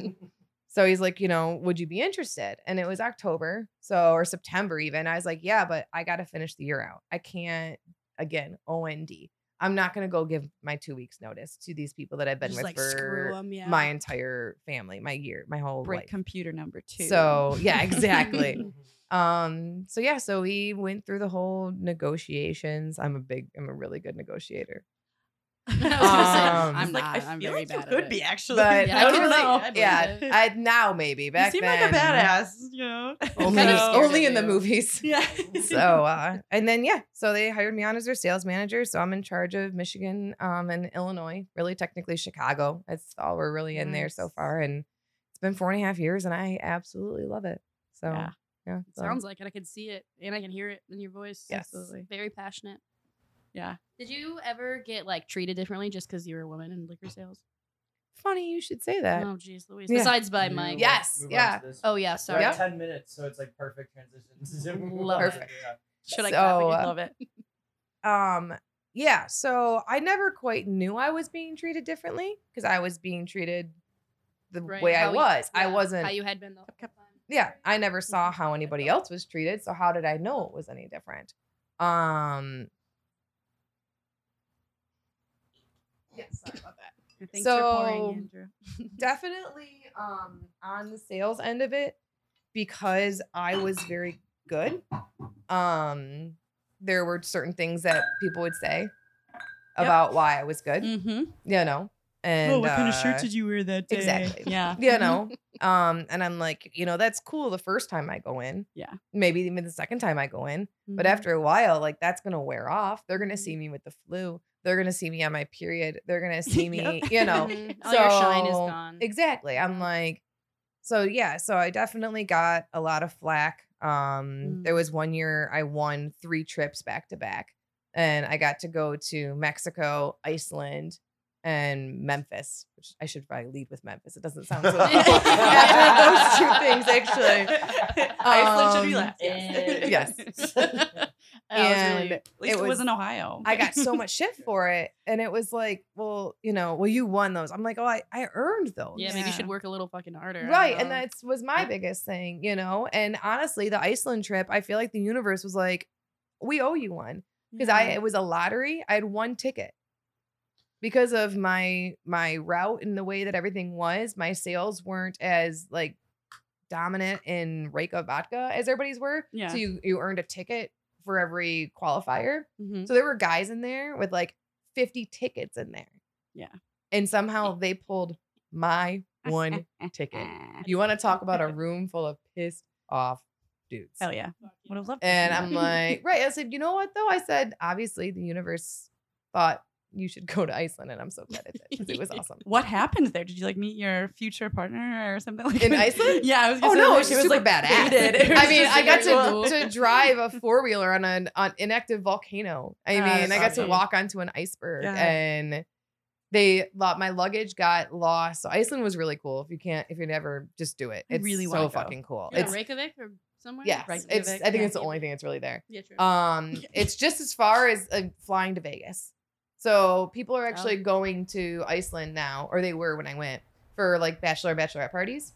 so he's like, you know, would you be interested? And it was October, so or September even. I was like, yeah, but I got to finish the year out. I can't, again, O N D. I'm not going to go give my two weeks notice to these people that I've been just with like, for them, yeah. my entire family, my year, my whole break life. Computer number two. So yeah, exactly. um. So yeah, so we went through the whole negotiations. I'm a big, I'm a really good negotiator. I was um, saying, I'm like, not, I feel I'm like you could be actually. But yeah, I don't know. Really, yeah, I, now maybe back you seem then, like a badass, you know. Only, no, only in the movies. Yeah. So uh, and then yeah, so they hired me on as their sales manager. So I'm in charge of Michigan, um, and Illinois. Really, technically Chicago. That's all we're really in nice. There so far, and it's been four and a half years, and I absolutely love it. So yeah, yeah so. Sounds like it. I can see it, and I can hear it in your voice. Yes, absolutely. Very passionate. Yeah. Did you ever get like treated differently just because you were a woman in liquor sales? Funny you should say that. Oh, geez, Louise. Yeah. Besides by move, Mike. Yes. Yeah. Oh, yeah. Sorry. Yep. Ten minutes, so it's like perfect transition. Love perfect. It. Yeah. Should I so, uh, love it? Um. Yeah. So I never quite knew I was being treated differently because I was being treated the right. way how I you, was. Yeah, I wasn't. How you had been the whole time. Yeah. I never saw how anybody else was treated. So how did I know it was any different? Um. Yes, sorry about that. Thanks so for pouring, Andrew. Definitely um, on the sales end of it, because I was very good. Um, there were certain things that people would say about yep. why I was good. Mm-hmm. You know, and well, what uh, kind of shirt did you wear that day? Exactly. Yeah. You know, um, and I'm like, you know, that's cool the first time I go in. Yeah. Maybe even the second time I go in, mm-hmm. but after a while, like that's gonna wear off. They're gonna see me with the flu. They're going to see me on my period. They're going to see me, yep. you know. All so, your shine is gone. Exactly. I'm like, so yeah. So I definitely got a lot of flack. Um, mm. There was one year I won three trips back to back. And I got to go to Mexico, Iceland, and Memphis. Which I should probably lead with Memphis. It doesn't sound so cool. After those two things, actually. Um, Iceland should be last. Yes. yes. And really, at least it, was, it was in Ohio. I got so much shit for it. And it was like, well, you know, well, you won those. I'm like, oh, I, I earned those. Yeah, maybe yeah. you should work a little fucking harder. Right. And that was my yeah. biggest thing, you know. And honestly, the Iceland trip, I feel like the universe was like, we owe you one. Because yeah. I it was a lottery. I had one ticket. Because of my my route and the way that everything was, my sales weren't as like dominant in Reyka vodka as everybody's were. Yeah. So you, you earned a ticket for every qualifier. Mm-hmm. So there were guys in there with like fifty tickets in there. Yeah. And somehow they pulled my one ticket. You want to talk about a room full of pissed off dudes. Hell yeah. Would have loved and I'm like, right. I said, you know what though? I said, obviously the universe thought you should go to Iceland and I'm so glad I did because it was awesome. What happened there? Did you like meet your future partner or something like in that? Iceland? Yeah, I was gonna oh, say no, like, she was super like badass. It I mean, I got to, cool. to drive a four wheeler on an on inactive volcano. I uh, mean, I got awesome. to walk onto an iceberg yeah. and they my luggage got lost. So Iceland was really cool. If you can't, if you never just do it, it's really so fucking cool. Yeah, it's Reykjavik or somewhere. Yes, Reykjavik. It's, I think yeah, it's the yeah. only thing that's really there. Yeah, true. Um, yeah. It's just as far as uh, flying to Vegas. So people are actually oh. going to Iceland now, or they were when I went, for like bachelor bachelorette parties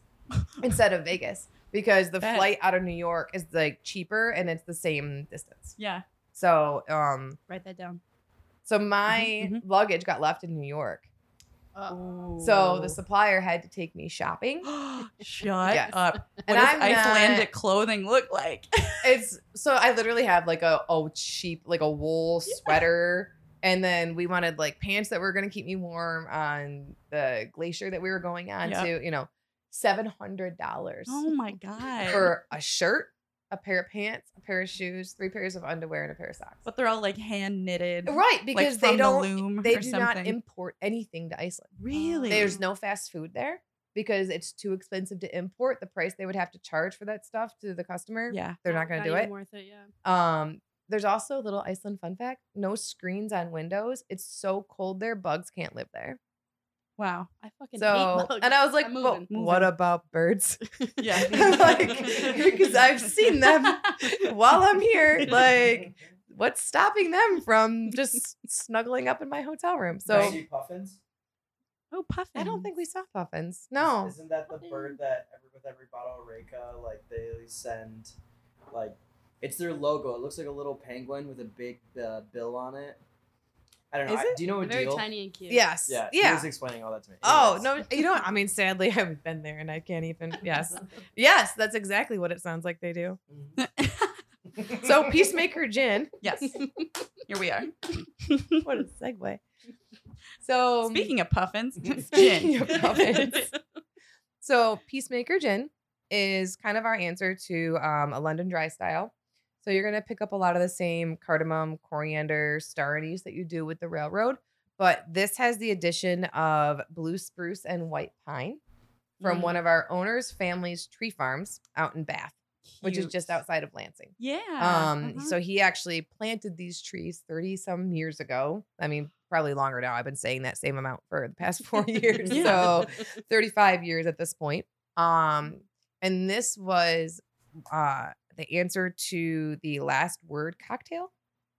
instead of Vegas because the Bet. flight out of New York is like cheaper and it's the same distance. Yeah. So um, write that down. So my mm-hmm. luggage got left in New York. Uh-oh. So the supplier had to take me shopping. Shut yes. up. What and does I'm Icelandic not... clothing look like? It's so I literally have like a oh cheap like a wool yeah. sweater. And then we wanted like pants that were going to keep me warm on the glacier that we were going on yep. to, you know, seven hundred dollars. Oh my God. For a shirt, a pair of pants, a pair of shoes, three pairs of underwear, and a pair of socks. But they're all like hand knitted. Right. Because like, they from don't, the loom they or do something. Not import anything to Iceland. Really? There's no fast food there because it's too expensive to import. The price they would have to charge for that stuff to the customer. Yeah. They're not going to do it. Not even worth it. Yeah. Um, There's also a little Iceland fun fact. No screens on windows. It's so cold there. Bugs can't live there. Wow. I fucking so, hate bugs. And I was like, well, what about birds? Yeah. Like, because I've seen them while I'm here. Like, what's stopping them from just snuggling up in my hotel room? So, did you see puffins? Oh, puffins. I don't think we saw puffins. No. Isn't that the bird that every, with every bottle of Reyka, like, they send, like, it's their logo. It looks like a little penguin with a big uh, bill on it. I don't know. I, do you know what Very deal? Tiny and cute. Yes. Yeah. yeah. He was explaining all that to me. Anyways. Oh, no. You know what? I mean, sadly, I haven't been there and I can't even. Yes. Yes. That's exactly what it sounds like they do. Mm-hmm. So Peacemaker Gin. Yes. Here we are. What a segue. So speaking of puffins, gin. Of puffins. So Peacemaker Gin is kind of our answer to um, a London dry style. So you're going to pick up a lot of the same cardamom, coriander, star anise that you do with the Railroad. But this has the addition of blue spruce and white pine from mm. one of our owner's family's tree farms out in Bath, Cute. Which is just outside of Lansing. Yeah. Um. Uh-huh. So he actually planted these trees thirty some years ago. I mean, probably longer now. I've been saying that same amount for the past four years. Yeah. So thirty-five years at this point. Um. And this was... Uh, the answer to the Last Word cocktail,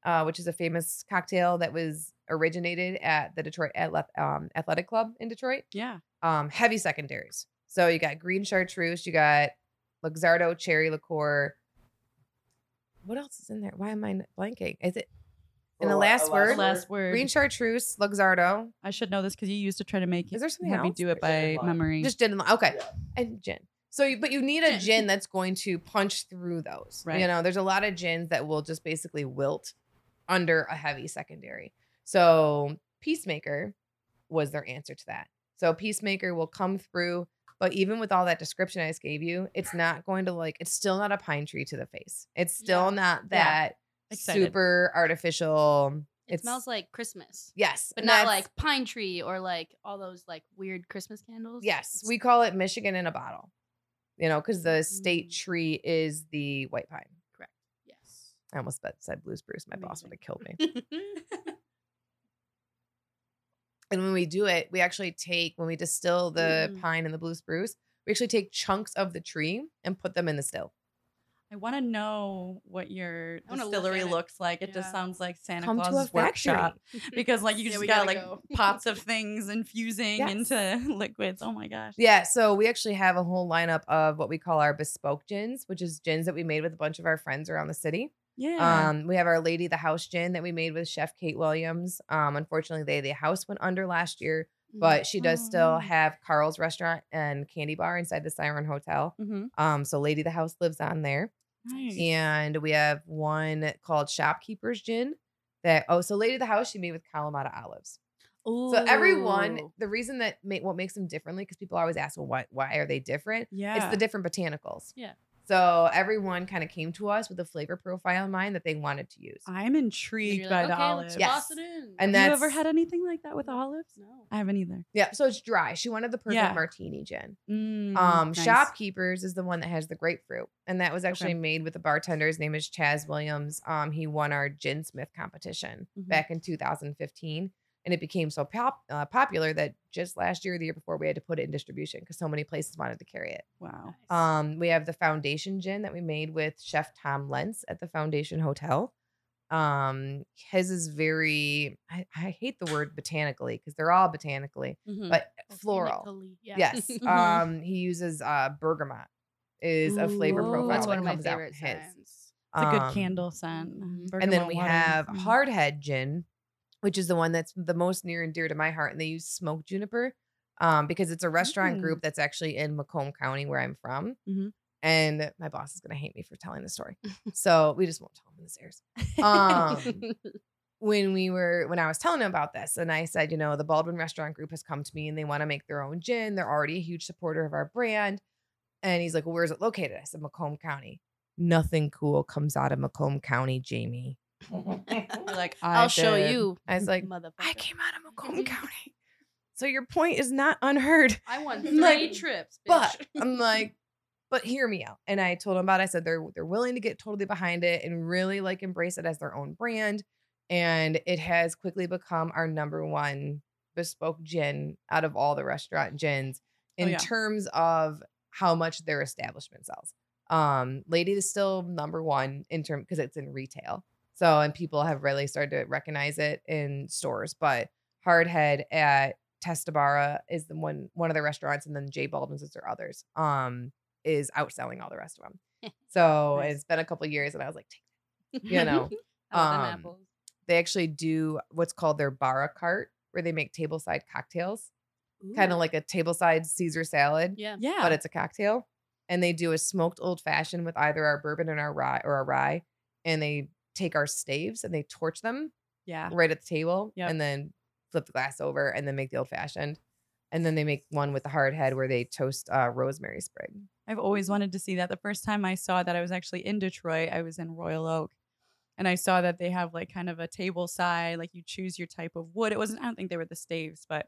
uh, which is a famous cocktail that was originated at the Detroit um, Athletic Club in Detroit. Yeah. Um, heavy secondaries. So you got green chartreuse, you got Luxardo cherry liqueur. What else is in there? Why am I blanking? Is it in the last, word, last word? Green chartreuse, Luxardo. I should know this because you used to try to make it. Is there something else? Have me do it by memory. Just gin and lime. Okay. Yeah. And gin. So, but you need a gin that's going to punch through those. Right. You know, there's a lot of gins that will just basically wilt under a heavy secondary. So Peacemaker was their answer to that. So Peacemaker will come through, but even with all that description I just gave you, it's not going to like, it's still not a pine tree to the face. It's still yeah. not that yeah. super artificial. It it's, smells like Christmas. Yes. But not like pine tree or like all those like weird Christmas candles. Yes. We call it Michigan in a bottle. You know, because the state tree is the white pine. Correct. Yes. I almost said blue spruce. My Amazing. Boss would have killed me. And when we do it, we actually take, when we distill the mm. pine and the blue spruce, we actually take chunks of the tree and put them in the still. I want to know what your distillery look looks like. It yeah. just sounds like Santa Come Claus's workshop. Because like you yeah, just got like go. Pots of things infusing yes. into liquids. Oh my gosh. Yeah. So we actually have a whole lineup of what we call our bespoke gins, which is gins that we made with a bunch of our friends around the city. Yeah. Um, we have our Lady of the House gin that we made with Chef Kate Williams. Um, unfortunately, they the house went under last year. But she does still have Carl's Restaurant and Candy Bar inside the Siren Hotel. Mm-hmm. Um, so Lady of the House lives on there. Nice. And we have one called Shopkeeper's Gin. That Oh, so Lady of the House, she made with Kalamata olives. Ooh. So everyone, the reason that ma- what makes them differently, because people always ask, well, why, why are they different? Yeah. It's the different botanicals. Yeah. So everyone kind of came to us with a flavor profile in mind that they wanted to use. I'm intrigued like, by okay, the olives. Yes. And have you ever had anything like that with olives? No. I haven't either. Yeah. So it's dry. She wanted the perfect yeah. martini gin. Mm, um, nice. Shopkeepers is the one that has the grapefruit. And that was actually okay. made with a bartender. His name is Chaz Williams. Um, he won our Ginsmith competition mm-hmm. back in two thousand fifteen. And it became so pop, uh, popular that just last year, the year before, we had to put it in distribution because so many places wanted to carry it. Wow. Nice. Um, we have the Foundation Gin that we made with Chef Tom Lentz at the Foundation Hotel. Um, his is very, I, I hate the word botanically because they're all botanically, mm-hmm. but floral. Yeah. Yes. um, he uses uh, bergamot is Ooh, a flavor profile that's one that of comes my favorite out his. It's um, a good candle scent. Bergamot and then we water. Have mm-hmm. Hardhead Gin. which is the one that's the most near and dear to my heart. And they use smoked juniper um, because it's a restaurant mm-hmm. group that's actually in Macomb County, where I'm from. Mm-hmm. And my boss is going to hate me for telling the story. So we just won't tell him this airs. Um, when we were, when I was telling him about this, and I said, you know, the Baldwin Restaurant Group has come to me and they want to make their own gin. They're already a huge supporter of our brand. And he's like, well, where's it located? I said, Macomb County. Nothing cool comes out of Macomb County, Jamie. Like, I I'll did. show you. I was like, I came out of Macomb County. So your point is not unheard. I won three like, trips, bitch. But I'm like, but hear me out. And I told him about it. I said they're they're willing to get totally behind it and really like embrace it as their own brand. And it has quickly become our number one bespoke gin out of all the restaurant gins in oh, yeah. terms of how much their establishment sells. Um, Lady is still number one in term because it's in retail. So, and people have really started to recognize it in stores. But Hard Head at Testabara is the one one of the restaurants, and then J. Baldwin's is their others. Um, is outselling all the rest of them. So nice. It's been a couple of years, and I was like, take it. You know, um, they actually do what's called their barra cart, where they make tableside cocktails, kind of like a tableside Caesar salad. Yeah, yeah. But it's a cocktail, and they do a smoked old fashioned with either our bourbon and our rye or our rye, and they take our staves and they torch them. Yeah, right at the table, yep. And then flip the glass over, and then make the old fashioned. And then they make one with the Hard Head where they toast uh, rosemary sprig. I've always wanted to see that. The first time I saw that, I was actually in Detroit. I was in Royal Oak. And I saw that they have like kind of a table side, like you choose your type of wood. It wasn't, I don't think they were the staves, but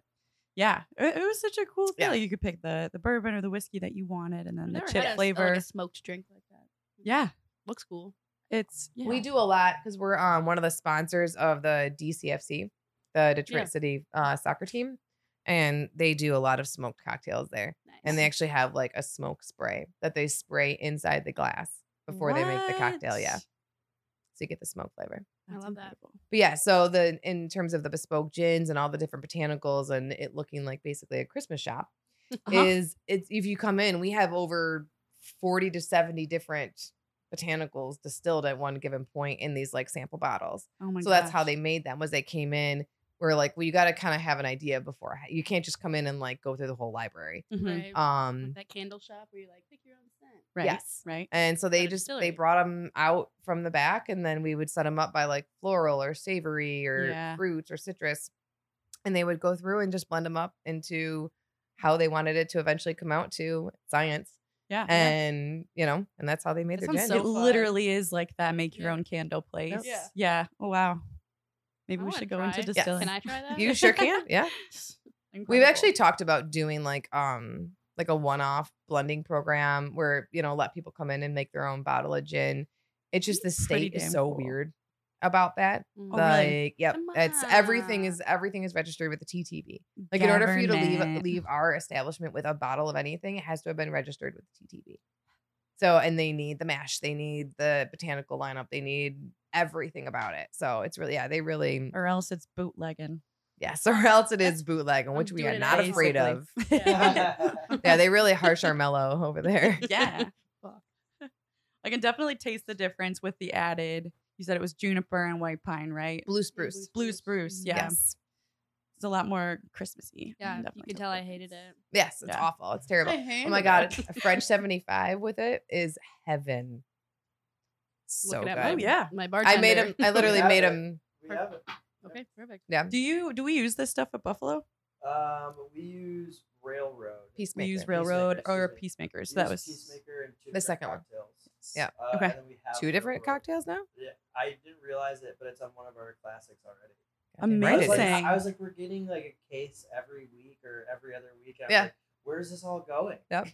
yeah, it, it was such a cool thing. Yeah. Like you could pick the, the bourbon or the whiskey that you wanted, and then I've the chip had a, flavor. Like a smoked drink like that. Yeah. Looks cool. It's yeah. We do a lot because we're um, one of the sponsors of the D C F C, the Detroit yeah. City uh, soccer team. And they do a lot of smoked cocktails there. Nice. And they actually have like a smoke spray that they spray inside the glass before what? they make the cocktail. Yeah. So you get the smoke flavor. I That's love incredible. that. But yeah, so the in terms of the bespoke gins and all the different botanicals and it looking like basically a Christmas shop uh-huh. is it's if you come in, we have over forty to seventy different botanicals distilled at one given point in these like sample bottles. Oh my so gosh. That's how they made them, was they came in. We're like, well, you got to kind of have an idea before. You can't just come in and like go through the whole library. Mm-hmm. Right. Um, like that candle shop where you like pick your own scent. Right. Yes. Right. And so they just distillery. they brought them out from the back, and then we would set them up by like floral or savory or yeah. fruits or citrus, and they would go through and just blend them up into how they wanted it to eventually come out to science. Yeah. And, you know, and that's how they made that their gin. So it literally is like that make your yeah. own candle place. Yeah. Yeah. Oh, wow. Maybe I we should go try. into distilling. Yes. Can I try that? You sure can. Yeah. We've actually talked about doing like um like a one-off blending program where, you know, let people come in and make their own bottle of gin. It's just the state is so cool. weird about that. Oh, like, really? Yep. It's everything is everything is registered with the T T B. Like Government. in order for you to leave leave our establishment with a bottle of anything, it has to have been registered with the T T B. So, and they need the mash, they need the botanical lineup, they need everything about it. So it's really, yeah, they really. Or else it's bootlegging. Yes, or else it is bootlegging, which we are not basically. afraid of. Yeah. Yeah, they really harsh our mellow over there. Yeah. I can definitely taste the difference with the added, you said it was juniper and white pine, right? Blue spruce. Blue spruce, yeah. Yes. It's a lot more Christmassy. Yeah, you can tell it. I hated it. Yes, it's yeah. awful. It's terrible. Oh my God, a French seventy-five with it is heaven. So good. My, oh yeah, my bartender. I made him. I literally made him. We have it. Okay, perfect. Yeah. Do you do we use this stuff at Buffalo? Um, we use Railroad. Peacemaker. We use Railroad or Peacemaker. So that was Peacemaker and two the second cocktails. one. Yeah. Uh, okay. And we have two different Railroad. cocktails now. Yeah, I didn't realize it, but it's on one of our classics already. Amazing. I was, like, I was like, we're getting like a case every week or every other week. I'm yeah. Like, where's this all going? Yep.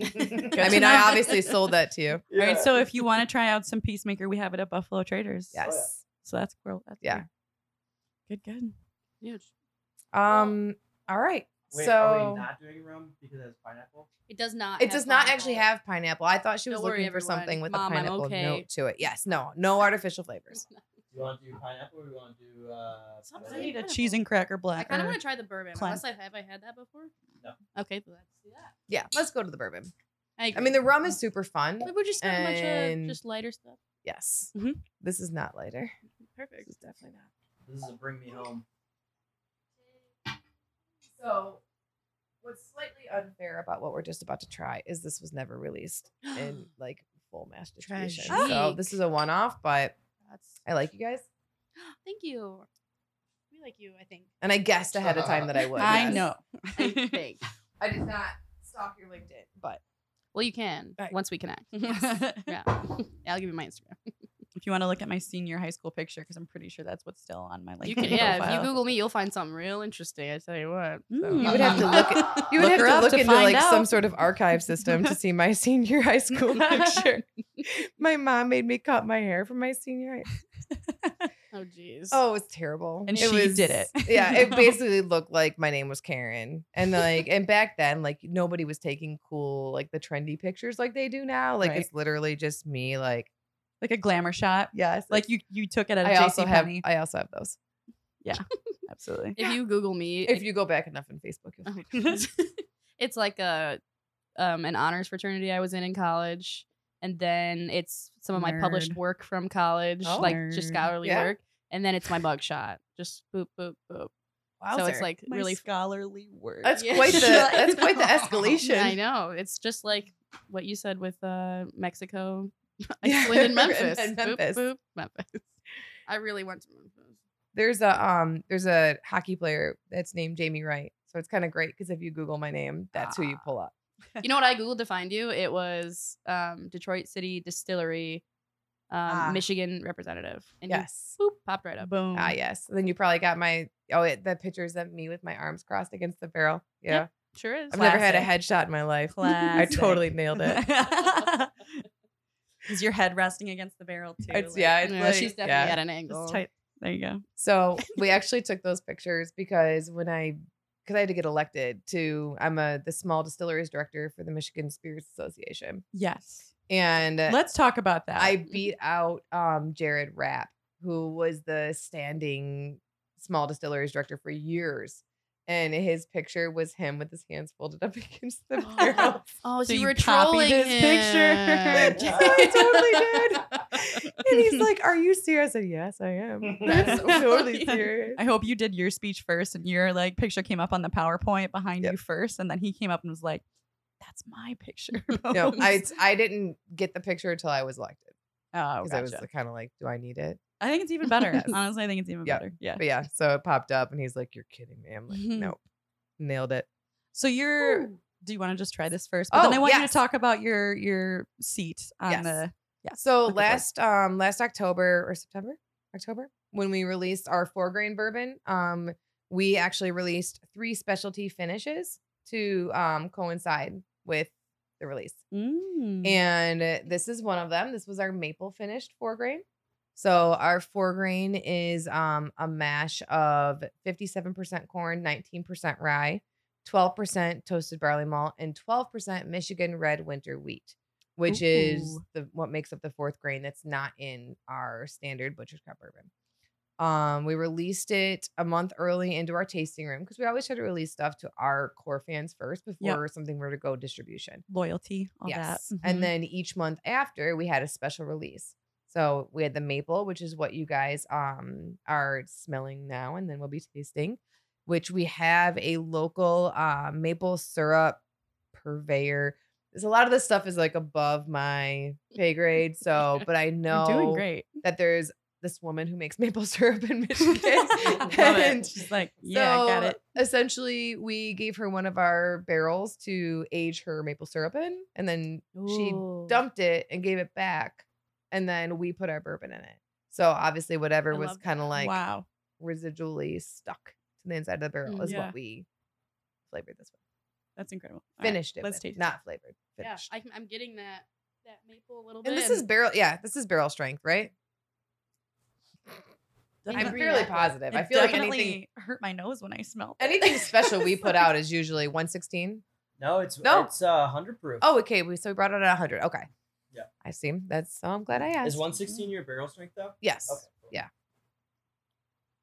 I mean, I obviously sold that to you. Yeah. All right. So if you want to try out some Peacemaker, we have it at Buffalo Traders. Yes. Oh, yeah. So that's cool. That's yeah. Great. Good, good. Huge. Um, all right. Wait, so are we not doing rum because it has pineapple? It does not. It does pineapple. not actually have pineapple. I thought she was Don't looking worry, for everyone. something with Mom, a pineapple okay. note to it. Yes. No, no artificial flavors. You want to do pineapple or you want to do uh something? I need a cheese and cracker black. I kind of want to try the bourbon. Unless I have I had that before? No. Okay, so let's do that. Yeah, let's go to the bourbon. I, I mean, the rum is super fun. Maybe we'll just get a bunch of just lighter stuff. Yes. Mm-hmm. This is not lighter. Perfect. This is definitely not. This is a bring me home. So what's slightly unfair about what we're just about to try is this was never released in like full mass distribution. Tragic. So this is a one-off, but That's... I like you guys. Thank you. We like you, I think. And I guessed ahead of time that I would. I yes. know. I think. I did not stalk your LinkedIn, but. Well, you can right. once we connect. Yes. yeah. yeah, I'll give you my Instagram. If you want to look at my senior high school picture, because I'm pretty sure that's what's still on my LinkedIn. You can, yeah, profile. If you Google me, you'll find something real interesting. I tell you what, so. You would have to look. At, you would look have to look to into like out. some sort of archive system to see my senior high school picture. My mom made me cut my hair from my senior high. Oh geez. Oh, it was terrible. And it she was, did it. Yeah, it basically looked like my name was Karen. And like and back then, like nobody was taking cool, like the trendy pictures like they do now. Like right. it's literally just me, like like a glamour shot. Yes. Like you you took it at a JCPenney. I also have those. Yeah. Absolutely. If you Google me. If it, you go back enough on Facebook, you'll find it. It's like a um an honors fraternity I was in in college. And then it's some of my Nerd. published work from college, oh, like nerd. just scholarly yeah. work. And then it's my bug shot. Just boop, boop, boop. Wow, so it's like my really scholarly work. That's yeah. quite the that's quite the escalation. I know. It's just like what you said with uh, Mexico, Iceland, and Memphis. and Memphis. Boop, boop, Memphis. I really went to Memphis. There's a um there's a hockey player that's named Jamie Wright. So it's kind of great because if you Google my name, that's ah. who you pull up. You know what I Googled to find you? It was um, Detroit City Distillery, um, ah. Michigan representative. And yes. You, boop, popped right up. Boom. Ah, yes. And then you probably got my, oh, it, the pictures of me with my arms crossed against the barrel. Yeah. Yep, sure is. I've Classic. never had a headshot in my life. I totally nailed it. Is your head resting against the barrel too? It's, like, yeah. It's like, she's definitely yeah. at an angle. Tight. There you go. So we actually took those pictures because when I... Because I had to get elected to, I'm a the small distilleries director for the Michigan Spirits Association. Yes. And let's talk about that. I beat out um, Jared Rapp, who was the standing small distilleries director for years. And his picture was him with his hands folded up against the barrel. Oh, so, so you were trolling his picture. I totally did. And he's like, "Are you serious?" I said, "Yes, I am." That's totally serious. I hope you did your speech first, and your like picture came up on the PowerPoint behind yep. you first, and then he came up and was like, "That's my picture." No, I I didn't get the picture until I was elected. Oh, because gotcha. I was kind of like, "Do I need it?" I think it's even better. Yes. Honestly, I think it's even yep. better. Yeah. But yeah. So it popped up and he's like, "You're kidding me." I'm like, "Nope." Nailed it. So you're, Ooh. do you want to just try this first? But oh, then I want yes. you to talk about your, your seat on yes. the. Yeah. So last, um, last October or September, October, when we released our four grain bourbon, um, we actually released three specialty finishes to um, coincide with the release. Mm. And this is one of them. This was our maple finished four grain. So our four grain is um, a mash of fifty-seven percent corn, nineteen percent rye, twelve percent toasted barley malt, and twelve percent Michigan red winter wheat, which Ooh. is the what makes up the fourth grain that's not in our standard Butcher's Cup bourbon. Um, we released it a month early into our tasting room because we always try to release stuff to our core fans first before yep. something were to go distribution. Loyalty, all yes. that. Mm-hmm. And then each month after, we had a special release. So we had the maple, which is what you guys um, are smelling now, and then we'll be tasting, which we have a local uh, maple syrup purveyor. There's a lot of this stuff is like above my pay grade. So, but I know You're doing great. that there's this woman who makes maple syrup in Michigan. And it. She's like, yeah, so I got it. Essentially, we gave her one of our barrels to age her maple syrup in, and then Ooh. she dumped it and gave it back. And then we put our bourbon in it. So obviously whatever I was kind of like wow. residually stuck to the inside of the barrel is yeah. what we flavored this way. That's incredible. Finished All right, it. Let's taste it. Not flavored. Finished. Yeah, I, I'm getting that that maple a little bit. And this is barrel. Yeah, this is barrel strength, right? Definitely. I'm fairly positive. It I feel like anything hurt my nose when I smelled. Anything special we put out is usually one sixteen. No, it's no. it's uh, one hundred proof. Oh, okay. We so we brought it at one hundred. Okay. Yeah, I see. That's so. Oh, I'm glad I asked. Is one sixteen your barrel strength though? Yes. Okay, cool. Yeah.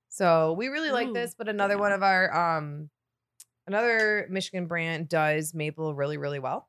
So we really like Ooh, this, but another yeah. one of our um, another Michigan brand does maple really, really well,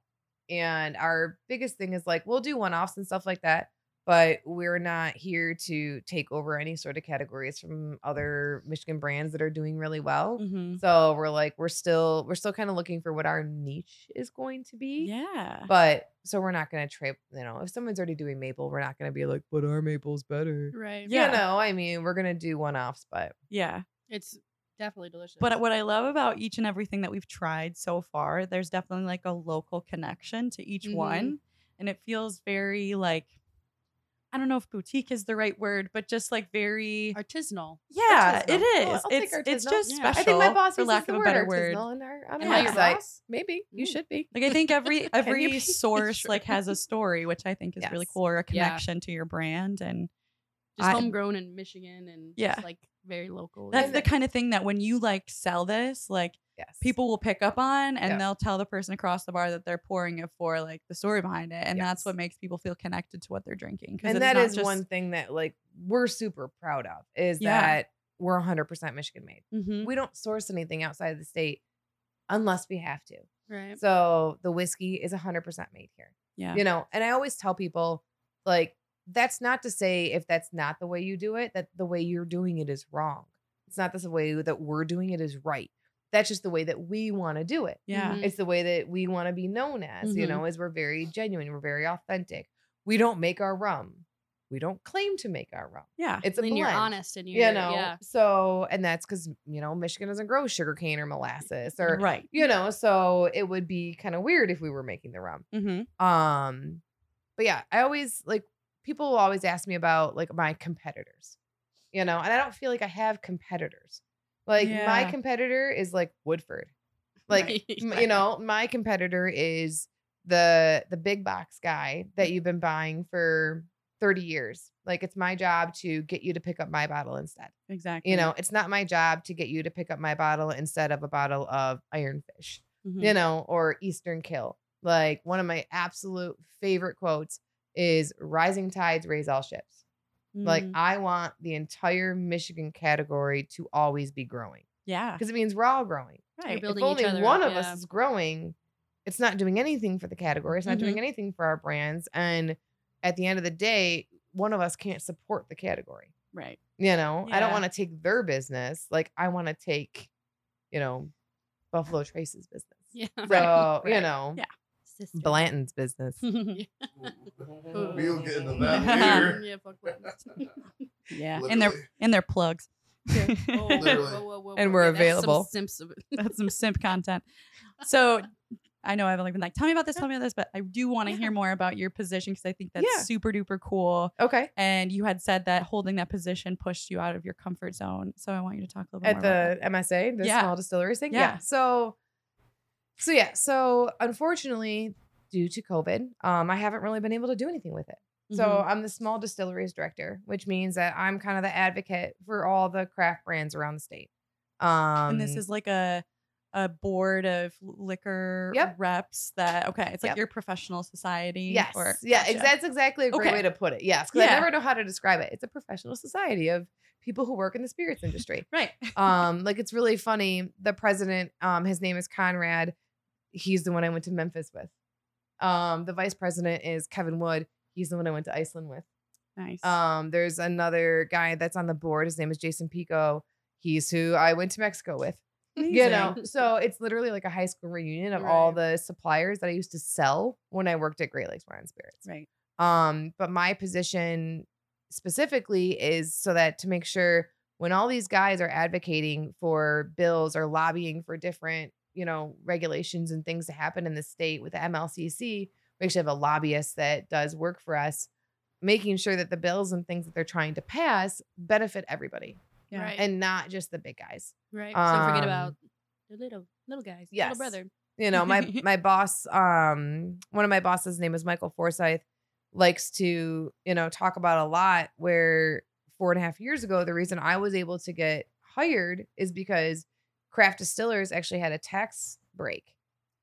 and our biggest thing is like we'll do one offs and stuff like that, but we're not here to take over any sort of categories from other Michigan brands that are doing really well. Mm-hmm. So we're like, we're still, we're still kind of looking for what our niche is going to be. Yeah. But so we're not going to trip, you know, if someone's already doing maple, we're not going to be like, but our maple's better. Right. Yeah. You know, I mean, we're going to do one-offs, but. Yeah. It's definitely delicious. But what I love about each and everything that we've tried so far, there's definitely like a local connection to each mm-hmm. one. And it feels very like, I don't know if boutique is the right word, but just like very artisanal. Yeah, artisanal. It is. Well, it's, it's just yeah. special. I think my boss uses lack the of a word better word. In our, on yeah. our yeah. Maybe you mm. should be. Like I think every every source like has a story, which I think is yes. really cool, or a connection yeah. to your brand and just I, homegrown in Michigan and yeah. just like very local. That's the kind of thing that when you like sell this, like yes. people will pick up on and yep. they'll tell the person across the bar that they're pouring it for, like the story behind it. And yes. that's what makes people feel connected to what they're drinking. And that is just one thing that like we're super proud of is yeah. that we're one hundred percent Michigan made. Mm-hmm. We don't source anything outside of the state unless we have to. Right. So the whiskey is one hundred percent made here. Yeah. You know, and I always tell people like, that's not to say if that's not the way you do it, that the way you're doing it is wrong. It's not the way that we're doing it is right. That's just the way that we want to do it. Yeah. Mm-hmm. It's the way that we want to be known as, mm-hmm. you know, as we're very genuine. We're very authentic. We don't make our rum. We don't claim to make our rum. Yeah. It's a blend. You're honest and you're, you know, yeah. so, and that's because, you know, Michigan doesn't grow sugarcane or molasses or, right. you know, so it would be kind of weird if we were making the rum. Mm-hmm. Um, but yeah, I always like, people will always ask me about like my competitors, you know, and I don't feel like I have competitors. Like yeah. my competitor is like Woodford. Like, right. m- you know, my competitor is the, the big box guy that you've been buying for thirty years. Like it's my job to get you to pick up my bottle instead. Exactly. You know, it's not my job to get you to pick up my bottle instead of a bottle of Ironfish, mm-hmm. you know, or Eastern Kill. Like one of my absolute favorite quotes is rising tides raise all ships. Mm. Like I want the entire Michigan category to always be growing. Yeah. Because it means we're all growing. Right. If only one up, of yeah. us is growing, it's not doing anything for the category. It's not mm-hmm. doing anything for our brands. And at the end of the day, one of us can't support the category. Right. You know, yeah. I don't want to take their business. Like I want to take, you know, Buffalo Trace's business. Yeah. So, right. you know. Yeah. Sister. Blanton's business. We'll get into that later. Yeah, and their and their plugs. Yeah. Oh, whoa, whoa, whoa, and we're available. That's some, that's some simp content. So I know I've only been like, tell me about this, tell me about this, but I do want to yeah. hear more about your position because I think that's yeah. super duper cool. Okay. And you had said that holding that position pushed you out of your comfort zone. So I want you to talk a little bit more at the M S A, the yeah. small distillery thing. Yeah. yeah. So. So, yeah. So, unfortunately, due to COVID, um, I haven't really been able to do anything with it. Mm-hmm. So, I'm the small distilleries director, which means that I'm kind of the advocate for all the craft brands around the state. Um, and this is like a a board of liquor yep. reps that, okay, it's like yep. your professional society. Yes. Or, yeah, gotcha. That's exactly a great okay. way to put it. Yes. Because yeah. I never know how to describe it. It's a professional society of people who work in the spirits industry. Right. um, like, it's really funny. The president, um, his name is Conrad. He's the one I went to Memphis with. Um, the vice president is Kevin Wood. He's the one I went to Iceland with. Nice. Um, there's another guy that's on the board. His name is Jason Pico. He's who I went to Mexico with. Amazing. You know, so it's literally like a high school reunion of right. all the suppliers that I used to sell when I worked at Great Lakes Wine and Spirits. Right. Um, but my position specifically is so that to make sure when all these guys are advocating for bills or lobbying for different, you know, regulations and things to happen in the state with the M L C C, we actually have a lobbyist that does work for us, making sure that the bills and things that they're trying to pass benefit everybody. Yeah. Right. And not just the big guys. Right. Um, so forget about the little, little guys, yes. little brother. You know, my, my boss, um, one of my bosses' name is Michael Forsyth, likes to, you know, talk about a lot where four and a half years ago, the reason I was able to get hired is because craft distillers actually had a tax break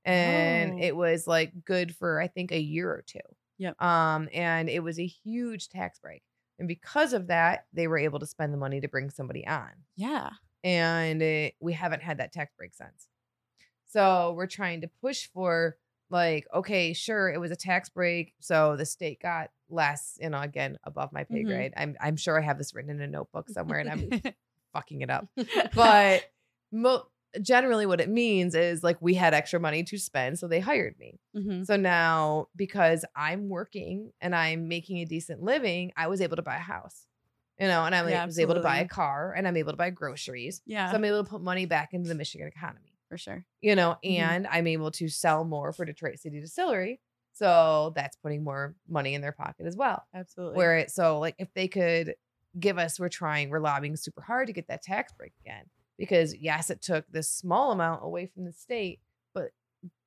and oh. it was like good for, I think, a year or two. Yep. Um, and it was a huge tax break. And because of that, they were able to spend the money to bring somebody on. Yeah. And it, we haven't had that tax break since. So we're trying to push for like, okay, sure. It was a tax break. So the state got less, you know, again, above my pay mm-hmm. grade. I'm I'm sure I have this written in a notebook somewhere and I'm fucking it up. But mo- generally what it means is like we had extra money to spend, so they hired me. Mm-hmm. So now because I'm working and I'm making a decent living, I was able to buy a house. You know, and I yeah, was absolutely. able to buy a car and I'm able to buy groceries. Yeah. So I'm able to put money back into the Michigan economy. For sure. You know, and mm-hmm. I'm able to sell more for Detroit City Distillery. So that's putting more money in their pocket as well. Absolutely. Where it, so like if they could give us, we're trying, we're lobbying super hard to get that tax break again. Because yes, it took this small amount away from the state, but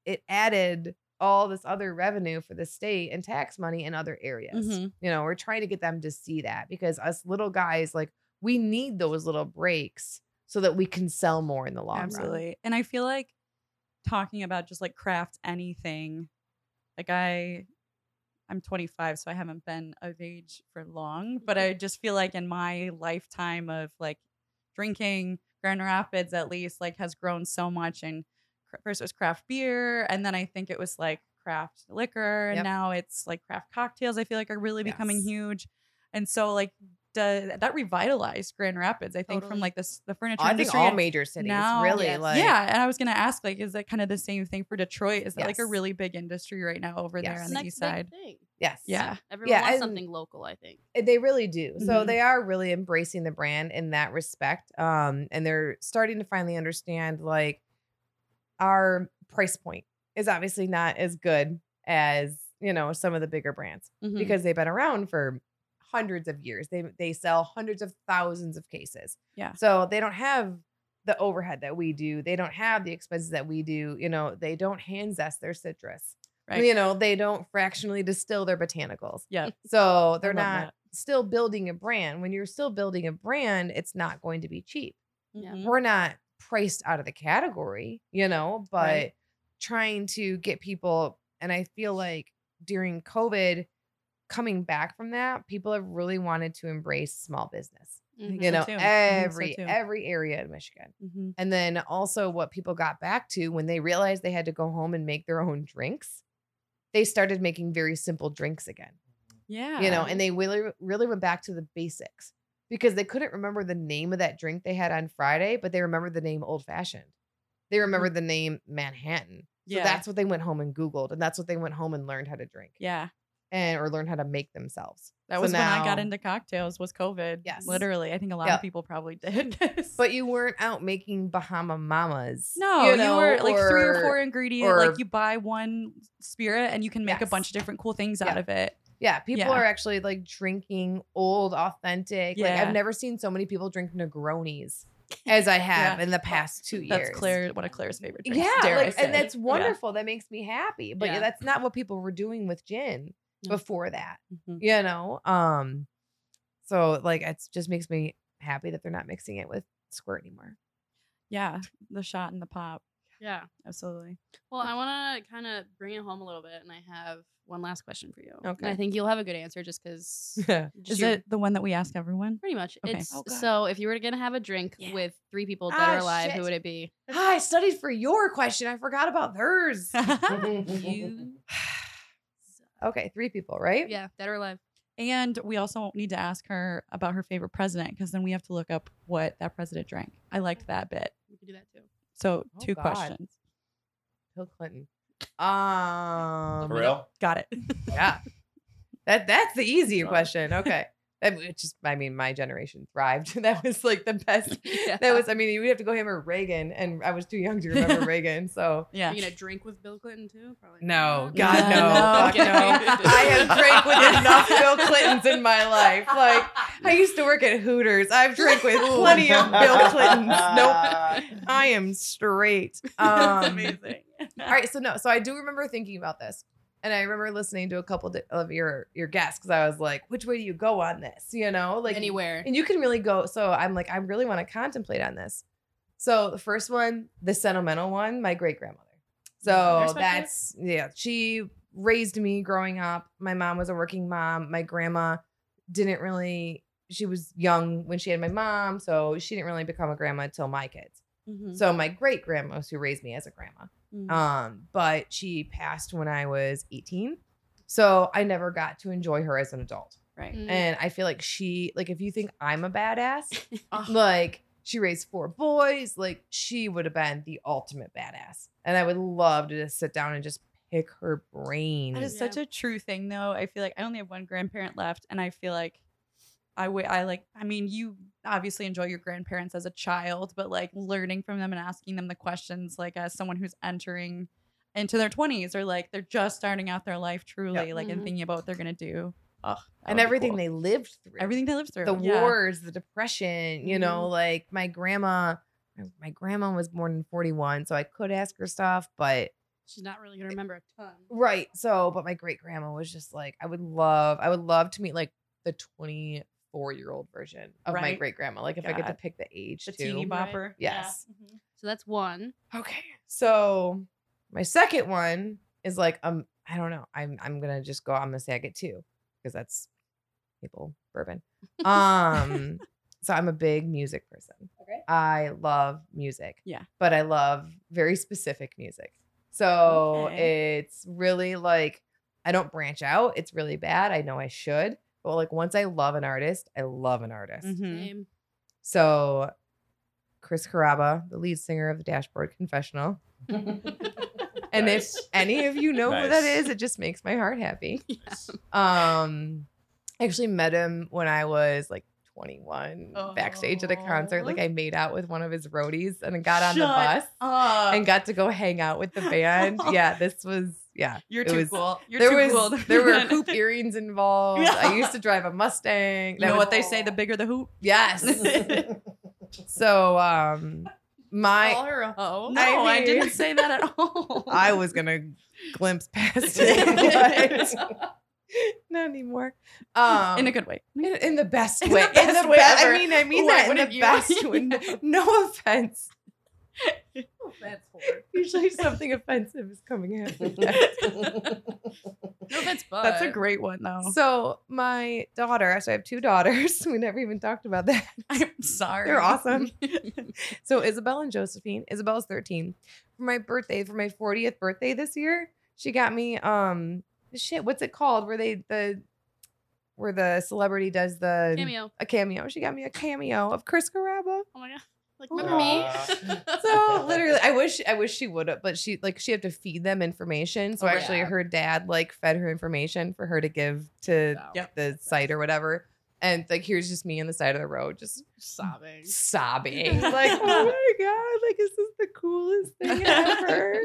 it added all this other revenue for the state and tax money in other areas. Mm-hmm. You know, we're trying to get them to see that because us little guys, like we need those little breaks so that we can sell more in the long Absolutely. run. Absolutely. And I feel like talking about just like craft anything, like I, I'm twenty-five, so I haven't been of age for long, but I just feel like in my lifetime of like drinking, Grand Rapids at least like has grown so much, and first it was craft beer, and then I think it was like craft liquor, and yep. now it's like craft cocktails, I feel like are really yes. becoming huge. And so like the, that revitalized Grand Rapids, I think totally. from like this the furniture I industry. I think all major cities now, really yes. like yeah. And I was gonna ask, like, is that kind of the same thing for Detroit? Is that yes. like a really big industry right now over yes. there on the Next east side? Thing. Yes. Yeah. Everyone yeah, wants something local, I think. They really do. So mm-hmm. they are really embracing the brand in that respect. Um, and they're starting to finally understand like our price point is obviously not as good as, you know, some of the bigger brands mm-hmm. because they've been around for hundreds of years. They they sell hundreds of thousands of cases. Yeah. So they don't have the overhead that we do. They don't have the expenses that we do. You know, they don't hand zest their citrus. Right. You know, they don't fractionally distill their botanicals. Yeah. So they're not that. still building a brand. When you're still building a brand, it's not going to be cheap. Yeah. We're not priced out of the category, you know, but right. trying to get people. And I feel like during COVID, coming back from that, people have really wanted to embrace small business, mm-hmm. you know, so every, so every area in Michigan. Mm-hmm. And then also what people got back to when they realized they had to go home and make their own drinks, they started making very simple drinks again. Yeah. You know, and they really, really went back to the basics. Because they couldn't remember the name of that drink they had on Friday, but they remembered the name Old Fashioned. They remembered the name Manhattan. So yeah. that's what they went home and Googled. And that's what they went home and learned how to drink. Yeah. And or learned how to make themselves. That so was now, when I got into cocktails was COVID. Yes. Literally. I think a lot yeah. of people probably did. But you weren't out making Bahama Mamas. No, you, know, you were like or, three or four ingredients. Or, like you buy one spirit and you can make yes. a bunch of different cool things yeah. out of it. Yeah, people yeah. are actually like drinking old, authentic. Yeah. Like I've never seen so many people drink Negronis as I have yeah. in the past two years. That's Claire, one of Claire's favorite drinks. Yeah, like, and that's wonderful. Yeah. That makes me happy. But yeah. Yeah, that's not what people were doing with gin before that, mm-hmm. you know. Um, so like it just makes me happy that they're not mixing it with squirt anymore. Yeah, the shot and the pop. Yeah, absolutely. Well, I want to kind of bring it home a little bit, and I have one last question for you. Okay. And I think you'll have a good answer just because... Is your, it the one that we ask everyone? Pretty much. Okay. It's, oh, so if you were going to have a drink yeah. with three people dead ah, or alive, shit. who would it be? Ah, I studied for your question. I forgot about hers. you... Okay, three people, right? Yeah, dead or alive. And we also need to ask her about her favorite president because then we have to look up what that president drank. I liked that bit. We can do that too. So oh, two God. questions. Bill Clinton. Um, For real? Got it. Yeah. That that's the easier question. Okay. That just I mean, my generation thrived. That was like the best. Yeah. That was I mean, you would have to go hammer Reagan, and I was too young to remember Reagan. So yeah. Are you gonna drink with Bill Clinton too? Probably no. Not. God no. no. Fuck no. I have drank with enough Bill Clintons in my life. Like I used to work at Hooters. I've drank with plenty of Bill Clintons. Nope. I am straight. Um, amazing. All right, so no, so I do remember thinking about this, and I remember listening to a couple of your your guests because I was like, which way do you go on this? You know, like anywhere, and you can really go. So I'm like, I really want to contemplate on this. So the first one, the sentimental one, my great grandmother. So that's yeah, she raised me growing up. My mom was a working mom. My grandma didn't really. She was young when she had my mom, so she didn't really become a grandma until my kids. Mm-hmm. So my great grandma's who raised me as a grandma. Mm-hmm. Um, but she passed when I was eighteen. So I never got to enjoy her as an adult. Right. Mm. And I feel like she, like, if you think I'm a badass, like, she raised four boys, like, she would have been the ultimate badass. And I would love to just sit down and just pick her brain. That is yeah. such a true thing, though. I feel like I only have one grandparent left, and I feel like I w- I like, I mean, you obviously enjoy your grandparents as a child, but like learning from them and asking them the questions, like as someone who's entering into their twenties or like they're just starting out their life truly, yep. like mm-hmm. and thinking about what they're gonna do. Oh, and everything cool. they lived through. Everything they lived through. The yeah. wars, the depression, you mm-hmm. know, like my grandma, my grandma was born in forty-one, so I could ask her stuff, but she's not really gonna remember a ton. Right. So, but my great grandma was just like, I would love, I would love to meet like the twenty-four year old version of right. my great grandma. Like if God. I get to pick the age, the too. Teeny bopper. Yes. Yeah. Mm-hmm. So that's one. Okay. So my second one is like, um, I don't know. I'm, I'm gonna just go. I'm gonna say I get two. Because that's maple bourbon. Um, so I'm a big music person. Okay. I love music. Yeah. But I love very specific music. So okay. it's really like, I don't branch out. It's really bad. I know I should. But like once I love an artist, I love an artist. Mm-hmm. Same. So Chris Carrabba, the lead singer of the Dashboard Confessional. And nice. If any of you know nice. Who that is, it just makes my heart happy. Yeah. Um, I actually met him when I was like twenty-one oh. backstage at a concert. Like I made out with one of his roadies and I got on Shut the bus up. And got to go hang out with the band. Yeah, this was, yeah. You're too was, cool. You're there too was, cool. There were hoop earrings involved. Yeah. I used to drive a Mustang. You that know was, what they say, the bigger the hoop? Yes. So, um... My, Call her a hoe? No, I, mean, I didn't say that at all. I was gonna glimpse past it, but not anymore. Um, in a good way, in, in the best in way, the best in the way. Be- I mean, I mean Why that in the you? Best way. No, no offense. No offense Ford. Usually, something offensive is coming out. No offense, but that's a great one, though. So my daughter, so I have two daughters. We never even talked about that. I'm sorry. They're awesome. So Isabel and Josephine. Isabel's thirteen. For my birthday, for my fortieth birthday this year, she got me um shit. What's it called? Where they the where the celebrity does the cameo? A cameo. She got me a cameo of Chris Carrabba. Oh my god. Like, remember Aww. Me? So literally, I wish I wish she would have, but she like she had to feed them information. So oh, actually, yeah. her dad like fed her information for her to give to wow. the site or whatever. And like, here's just me on the side of the road, just sobbing, sobbing. Like, oh my god, like this is the coolest thing ever.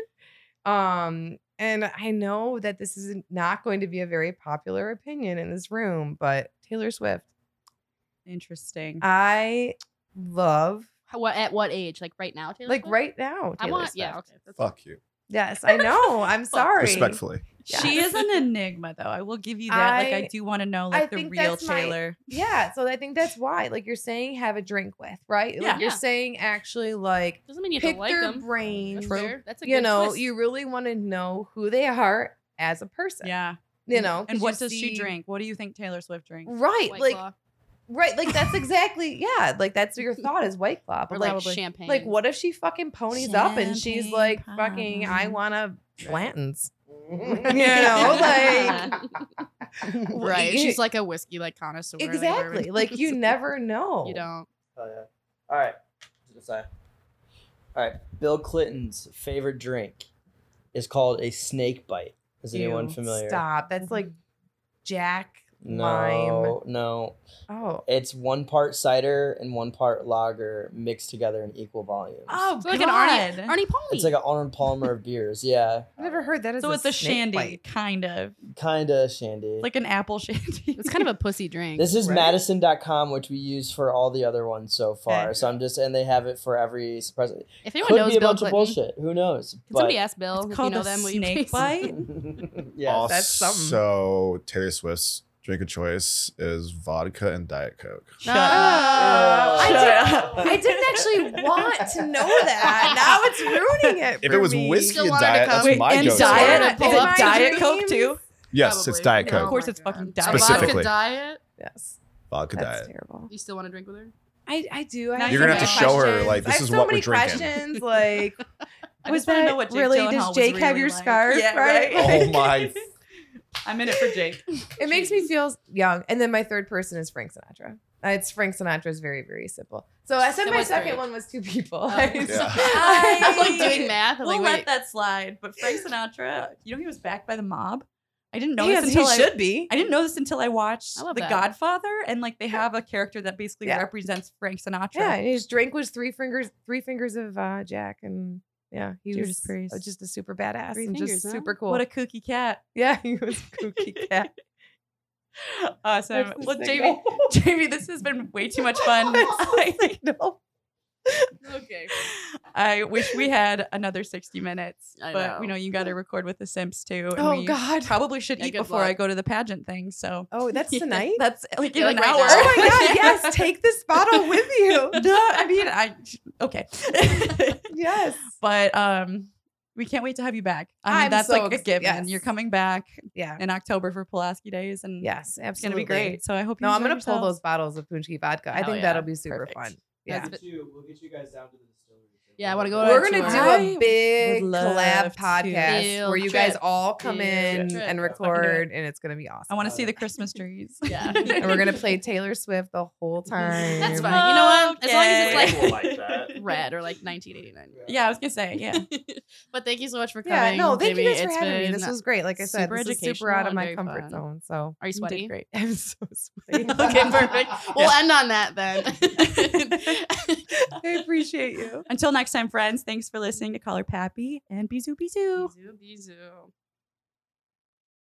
um, and I know that this is not going to be a very popular opinion in this room, but Taylor Swift. Interesting. I love. What at what age? Like right now, Taylor? Like Swift? Right now, Taylor I want. Swift. Yeah, okay. That's Fuck you. Yes, I know. I'm sorry. Respectfully, yeah. She is an enigma, though. I will give you that. I, like, I do want to know, like, I the real Taylor. My, yeah. So I think that's why, like, you're saying, have a drink with, right? Yeah. Like, you're yeah. saying actually, like, doesn't mean you pick like their them. Brain. That's, from, that's a you good know, twist. You really want to know who they are as a person. Yeah. You know, and what does see, she drink? What do you think Taylor Swift drinks? Right, White like. Claw. Right, like that's exactly, yeah, like that's your thought is White Claw, but or like champagne. Like, what if she fucking ponies champagne up and she's like, pie. Fucking, I want a Blanton's, you know, like, right? She's like a whiskey like connoisseur, exactly. Like, like you never know. You don't. Oh yeah. All right. All right. Bill Clinton's favorite drink is called a snake bite. Is Ew, anyone familiar? Stop. That's like Jack. No, lime. No. Oh. It's one part cider and one part lager mixed together in equal volumes. Oh, so like an Arnie, Arnie Palmer. It's like an Arnold Palmer of beers. Yeah. I've never heard that. As so a it's a shandy, bite. Kind of. Kind of shandy. Like an apple shandy. It's kind of a pussy drink. This is right? Madison dot com, which we use for all the other ones so far. Okay. So I'm just, and they have it for every surprise. If anyone Could knows be a Bill bunch Clinton. Of bullshit. Who knows? Can but somebody ask Bill it's if you know them? Will you snake bite? Yeah, oh, that's something. So Taylor Swift's drink of choice is vodka and Diet Coke. Shut uh, up. I, did, up. I didn't actually want to know that. Now it's ruining it. If for it was me. Whiskey and diet, that's Wait, my and diet, is it Diet Coke too? Yes, Probably. It's Diet Coke. No, of course, it's fucking diet. Specifically, vodka diet. Yes, vodka that's diet. Terrible. You still want to drink with her? I, I do. I You're have gonna have to questions. Show her like this I have is so what many we're drinking. Questions like was that know what Jake really? Does Jake have your scarf? Right? Oh my. I'm in it for Jake. It makes me feel young. And then my third person is Frank Sinatra. Uh, it's Frank Sinatra's Very, Very Simple. So I said so my second one was two people. Oh. Right? Yeah. I, I'm like doing math. I'm we'll like, let wait. that slide. But Frank Sinatra, you know, he was backed by the mob. I didn't know yes, this until he I, should be. I didn't know this until I watched I The that. Godfather, and like they have a character that basically yeah. represents Frank Sinatra. Yeah, and his drink was three fingers, three fingers of uh, Jack, and yeah, he You're was just, just a super badass three and fingers, just huh? super cool. What a kooky cat! Yeah, he was a kooky cat. Awesome. Well, Jamie, Jamie, this has been way too much fun. I know. Okay. I wish we had another sixty minutes, I but know. we know you got to record with the Simps too. And oh we God! Probably should yeah, eat before luck. I go to the pageant thing. So oh, that's tonight. That's like in like an right hour. Now. Oh my God! Yes, take this bottle with you. Duh. I mean, I okay. Yes, but um, we can't wait to have you back. I mean, I'm that's so like ex- a given. Yes. You're coming back, yeah. in October for Pulaski Days, and yes, absolutely. It's gonna be great. So I hope. you No, I'm gonna yourself. pull those bottles of Pączki vodka. Hell I think yeah. that'll be super Perfect. fun. Yeah. We'll, get you, we'll get you guys down to the distillery. Yeah, I want to go. We're going to do a big collab podcast where you guys all come in and record, and it's going to be awesome. I want to see the Christmas trees. Yeah. And we're going to play Taylor Swift the whole time. That's fine. You know what? As long as it's like, like red or like nineteen eighty-nine. Yeah, yeah I was going to say, yeah. But thank you so much for coming. Yeah, no, thank Jamie. you guys for it's having me. This was great. Like I said, this is super out of my comfort fun. zone. So Are you sweaty? Great. I'm so sweaty. Okay, perfect. We'll yeah. end on that then. I appreciate you. Until next time, friends, thanks for listening to Call Her Pappy and Bisou Bisou. Bisou Bisou.